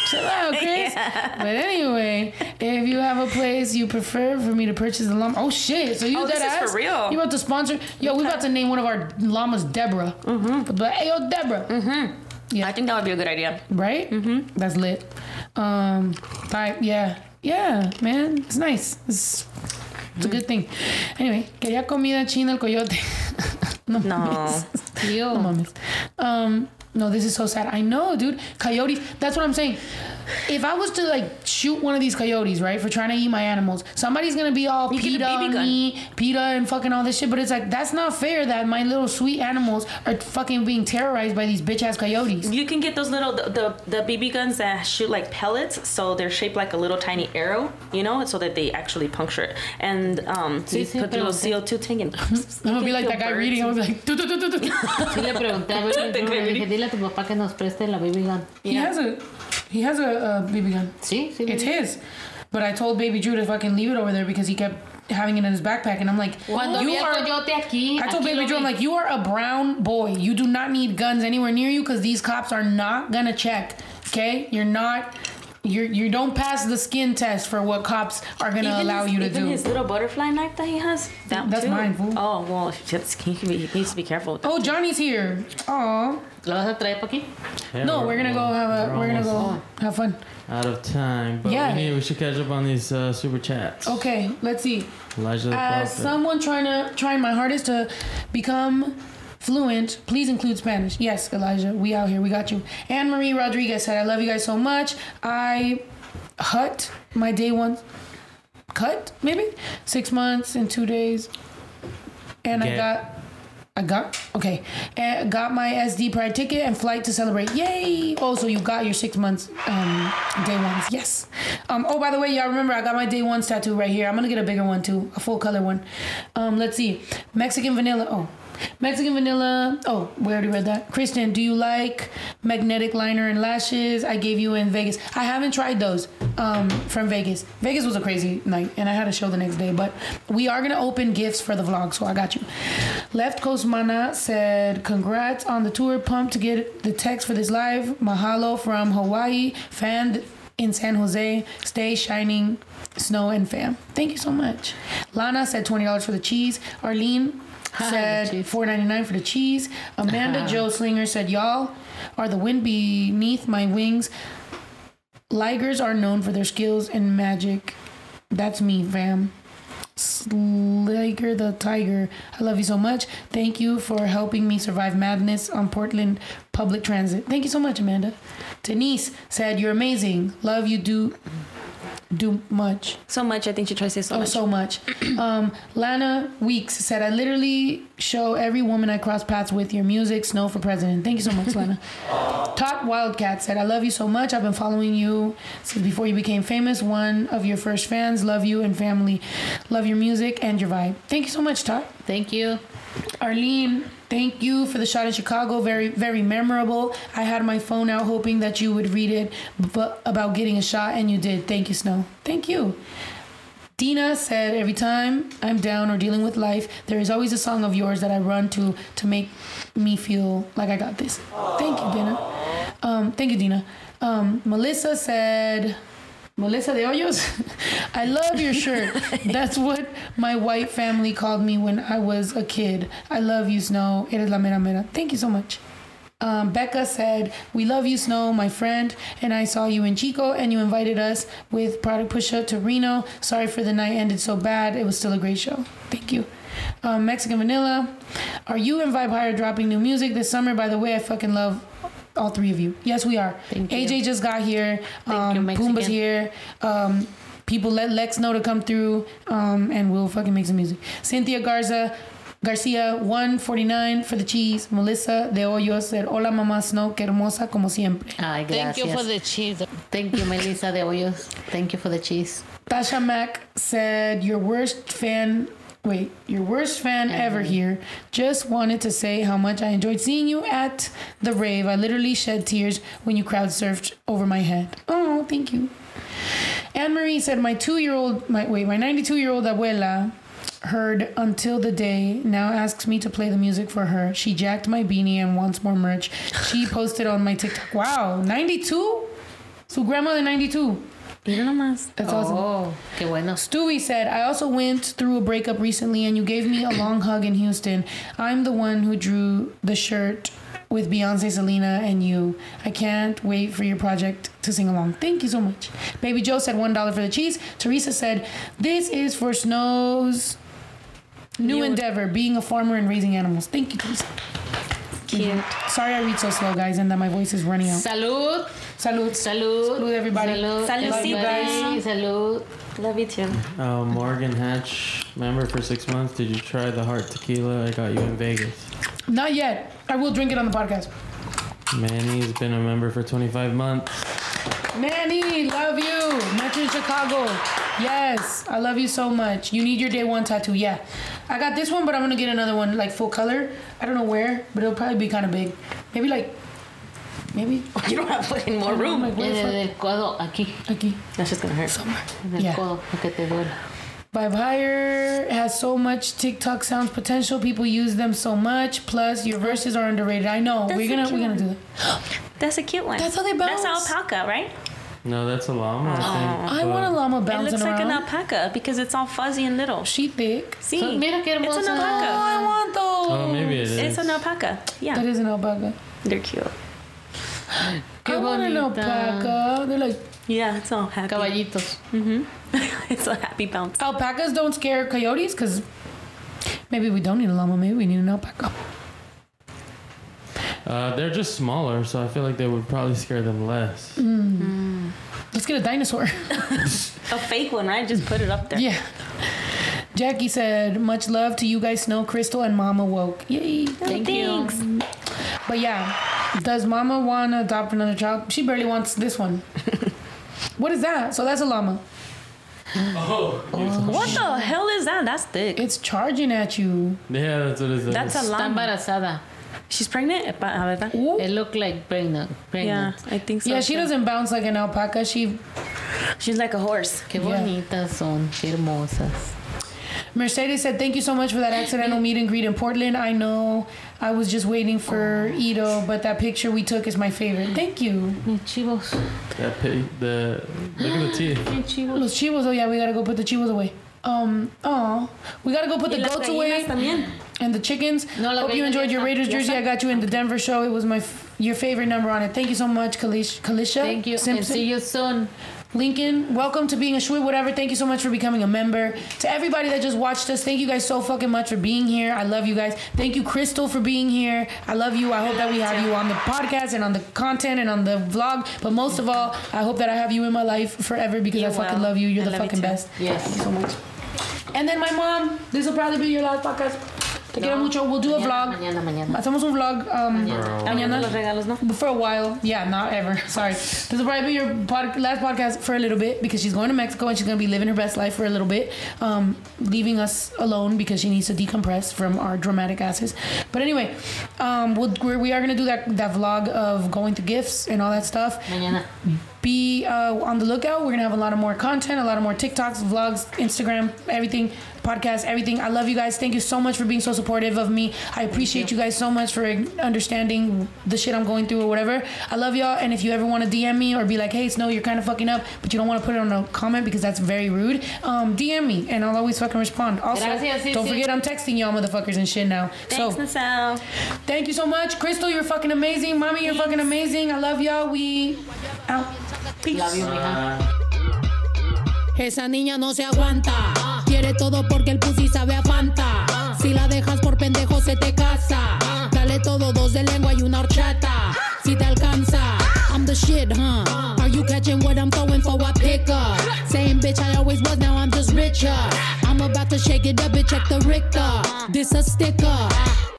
Chill out, Chris. Yeah. But anyway, if you have a place you prefer for me to purchase a llama. Oh shit! So you dead ass? This is for real. You about to sponsor? Yo, we about to name one of our llamas Deborah. Mm-hmm. But hey, yo, Deborah. Mm-hmm. Yeah, I think that would be a good idea. Right? Mm-hmm. That's lit. Yeah, man. It's nice. It's a good thing. Anyway, quería comida china el coyote. No. Yo. No mames. No, this is so sad. I know, dude. Coyotes. That's what I'm saying. If I was to, like, shoot one of these coyotes, right, for trying to eat my animals, somebody's going to be all PETA on me, PETA and fucking all this shit. But it's like, that's not fair that my little sweet animals are fucking being terrorized by these bitch-ass coyotes. You can get those little, the BB guns that shoot, like, pellets, so they're shaped like a little tiny arrow, you know, so that they actually puncture it. And you put a little CO2 tank in. I'm going to be like that guy reading. I was like, dile a tu papá que nos preste la BB gun. He has a BB gun. Sí, it's his. But I told Baby Drew to fucking leave it over there because he kept having it in his backpack. And I'm like, I told Baby Drew, I'm like, you are a brown boy. You do not need guns anywhere near you because these cops are not going to check. Okay? You're not... You don't pass the skin test for what cops are going to allow you to do. Even his little butterfly knife that he has? That's mine, fool. Oh, well, he needs to be careful with that. Oh, Johnny's here. Aw. Yeah, no, we're going to go have fun. Out of time, but we should catch up on these super chats. Okay, let's see. Elijah as someone trying my hardest to become... fluent, please include Spanish. Yes, Elijah, we out here, we got you. Anne Marie Rodriguez said, I love you guys so much. I hut my day one cut, maybe 6 months and 2 days. And I got my SD Pride ticket and flight to celebrate. Yay! Oh, so you got your 6 months day ones. Yes. Oh, by the way, y'all remember I got my day ones tattoo right here. I'm going to get a bigger one too, a full color one. Let's see. Mexican vanilla. Oh. Mexican vanilla. Oh, we already read that. Kristen, do you like magnetic liner and lashes? I gave you in Vegas. I haven't tried those from Vegas. Vegas was a crazy night, and I had a show the next day. But we are going to open gifts for the vlog, so I got you. Left Coast Mana said, congrats on the tour. Pumped to get the text for this live. Mahalo from Hawaii. Fan in San Jose. Stay shining, snow and fam. Thank you so much. Lana said $20 for the cheese. Arlene said $4.99 for the cheese. Amanda Joe Slinger said, y'all are the wind beneath my wings. Ligers are known for their skills and magic. That's me, fam. Slager the Tiger, I love you so much. Thank you for helping me survive madness on Portland public transit. Thank you so much, Amanda. Denise said, you're amazing. Love you do much. So much, I think she tries to say so much. Oh, so much. Lana Weeks said, I literally show every woman I cross paths with your music, Snow for President. Thank you so much, Lana. Tot Wildcat said, I love you so much. I've been following you since before you became famous. One of your first fans. Love you and family. Love your music and your vibe. Thank you so much, Tot. Thank you. Arlene, thank you for the shot in Chicago. Very, very memorable. I had my phone out hoping that you would read it about getting a shot, and you did. Thank you, Snow. Thank you. Dina said, every time I'm down or dealing with life, there is always a song of yours that I run to make me feel like I got this. Thank you, Dina. Melissa said... Melissa de Hoyos, I love your shirt. That's what my white family called me when I was a kid. I love you, Snow. Eres la mera mera. Thank you so much. Becca said, we love you, Snow, my friend. And I saw you in Chico, and you invited us with Product Push-Up to Reno. Sorry for the night ended so bad. It was still a great show. Thank you. Mexican Vanilla, are you and Vibe Higher dropping new music this summer? By the way, I fucking love all three of you. Yes, we are. Thank AJ you. Just got here. Thank you, Pumbaa's here. People, let Lex know to come through, and we'll fucking make some music. Cynthia Garcia, $1.49 for the cheese. Melissa de Hoyos said, hola, mamá Snow, que hermosa como siempre. Ay, gracias. Thank you for the cheese. Thank you, Melissa de Hoyos. Thank you for the cheese. Tasha Mack said, your worst fan ever here. Just wanted to say how much I enjoyed seeing you at the rave. I literally shed tears when you crowd surfed over my head. Oh, thank you. Anne-Marie said, my 92-year-old abuela heard Until the Day, now asks me to play the music for her. She jacked my beanie and wants more merch. She posted on my TikTok. Wow, 92? Su grandmother 92. That's awesome. Oh, qué bueno. Stewie said, I also went through a breakup recently and you gave me a long hug in Houston. I'm the one who drew the shirt with Beyonce, Selena, and you. I can't wait for your project to sing along. Thank you so much. Baby Joe said $1 for the cheese. Teresa said, this is for Snow's new endeavor, being a farmer and raising animals. Thank you, Teresa. Cute. Sorry I read so slow, guys, and that my voice is running out. Salud. Salud. Salud. Salud, everybody. Salud. Salud. Salud. Love you, too. Morgan Hatch, member for 6 months. Did you try the heart tequila I got you in Vegas? Not yet. I will drink it on the podcast. Manny's been a member for 25 months. Manny, love you. Metro Chicago. Yes, I love you so much. You need your day one tattoo. Yeah, I got this one, but I'm gonna get another one, like full color. I don't know where, but it'll probably be kind of big. Maybe you don't have fucking more room. Like, del codo, aquí. That's just gonna hurt somewhere. Del codo, porque te duele. Vibe Higher has so much TikTok sounds potential. People use them so much. Plus, your verses are underrated. I know. We're gonna do that. That's a cute one. That's how they bounce. That's alpaca, right? No, that's a llama. I want a llama bouncing around. It looks like an alpaca because it's all fuzzy and little. She thick. See, it's an alpaca. Oh, I want those. Oh, maybe it is. It's an alpaca. Yeah, that is an alpaca. They're cute. I want an alpaca. They're like. Yeah, it's all happy. Caballitos. Mm-hmm. It's a happy bounce. Alpacas don't scare coyotes because maybe we don't need a llama. Maybe we need an alpaca. They're just smaller, so I feel like they would probably scare them less. Mm. Let's get a dinosaur. A fake one, right? Just put it up there. Yeah. Jackie said, much love to you guys, Snow, Crystal, and Mama Woke. Yay. Oh, thanks. But yeah, does Mama want to adopt another child? She barely wants this one. What is that? So that's a llama. Oh. What the hell is that? That's thick. It's charging at you. Yeah, that's what it is. That's a lot. Está embarazada. She's pregnant? It looked like pregnant. Yeah, I think so. Yeah, she doesn't bounce like an alpaca. She's like a horse. Qué bonitas son, qué hermosas. Mercedes said, thank you so much for that accidental meet and greet in Portland. I know I was just waiting for Ito, but that picture we took is my favorite. Thank you. Mis chivos. Look at the teeth. Los chivos. Oh, yeah, we got to go put the chivos away. We got to go put the goats away. También. And the chickens. Hope you enjoyed your Raiders jersey. I got you in the Denver show. It was your favorite number on it. Thank you so much, Kalisha. Thank you. Simpson. And see you soon. Lincoln, welcome to being a Shui Whatever. Thank you so much for becoming a member. To everybody that just watched us, thank you guys so fucking much for being here. I love you guys. Thank you, Crystal, for being here. I love you. I hope that we have you on the podcast and on the content and on the vlog. But most of all, I hope that I have you in my life forever because I fucking love you. You're the fucking best. Yes. Thank you so much. And then my mom, this will probably be your last podcast. Te quiero mucho. We'll do a vlog. Hacemos un vlog. Mañana. For a while. Yeah, not ever. Sorry. This will probably be your last podcast for a little bit because she's going to Mexico and she's going to be living her best life for a little bit, leaving us alone because she needs to decompress from our dramatic asses. But anyway, we are going to do that vlog of going through gifts and all that stuff. Mañana. Be on the lookout. We're going to have a lot of more content, a lot of more TikToks, vlogs, Instagram, everything, podcast, everything. I love you guys. Thank you so much for being so supportive of me. I appreciate you guys so much for understanding the shit I'm going through or whatever. I love y'all. And if you ever want to DM me or be like, hey, Snow, you're kind of fucking up, but you don't want to put it on a comment because that's very rude, DM me and I'll always fucking respond. Also, don't forget I'm texting y'all motherfuckers and shit now. Thanks, Nicole. Thank you so much. Crystal, you're fucking amazing. Mommy, you're fucking amazing. I love y'all. We out. Peace. Love you, mija. Esa niña no se aguanta. Quiere todo porque el pussy sabe a Fanta. Si la dejas por pendejo se te casa. Dale todo, 2 de lengua y una horchata. Si te alcanza. I'm the shit, huh? Are you catching what I'm throwing for a pickup? Same bitch I always was, now I'm just richer. I'm about to shake it up, bitch, check the Richter. This a sticker.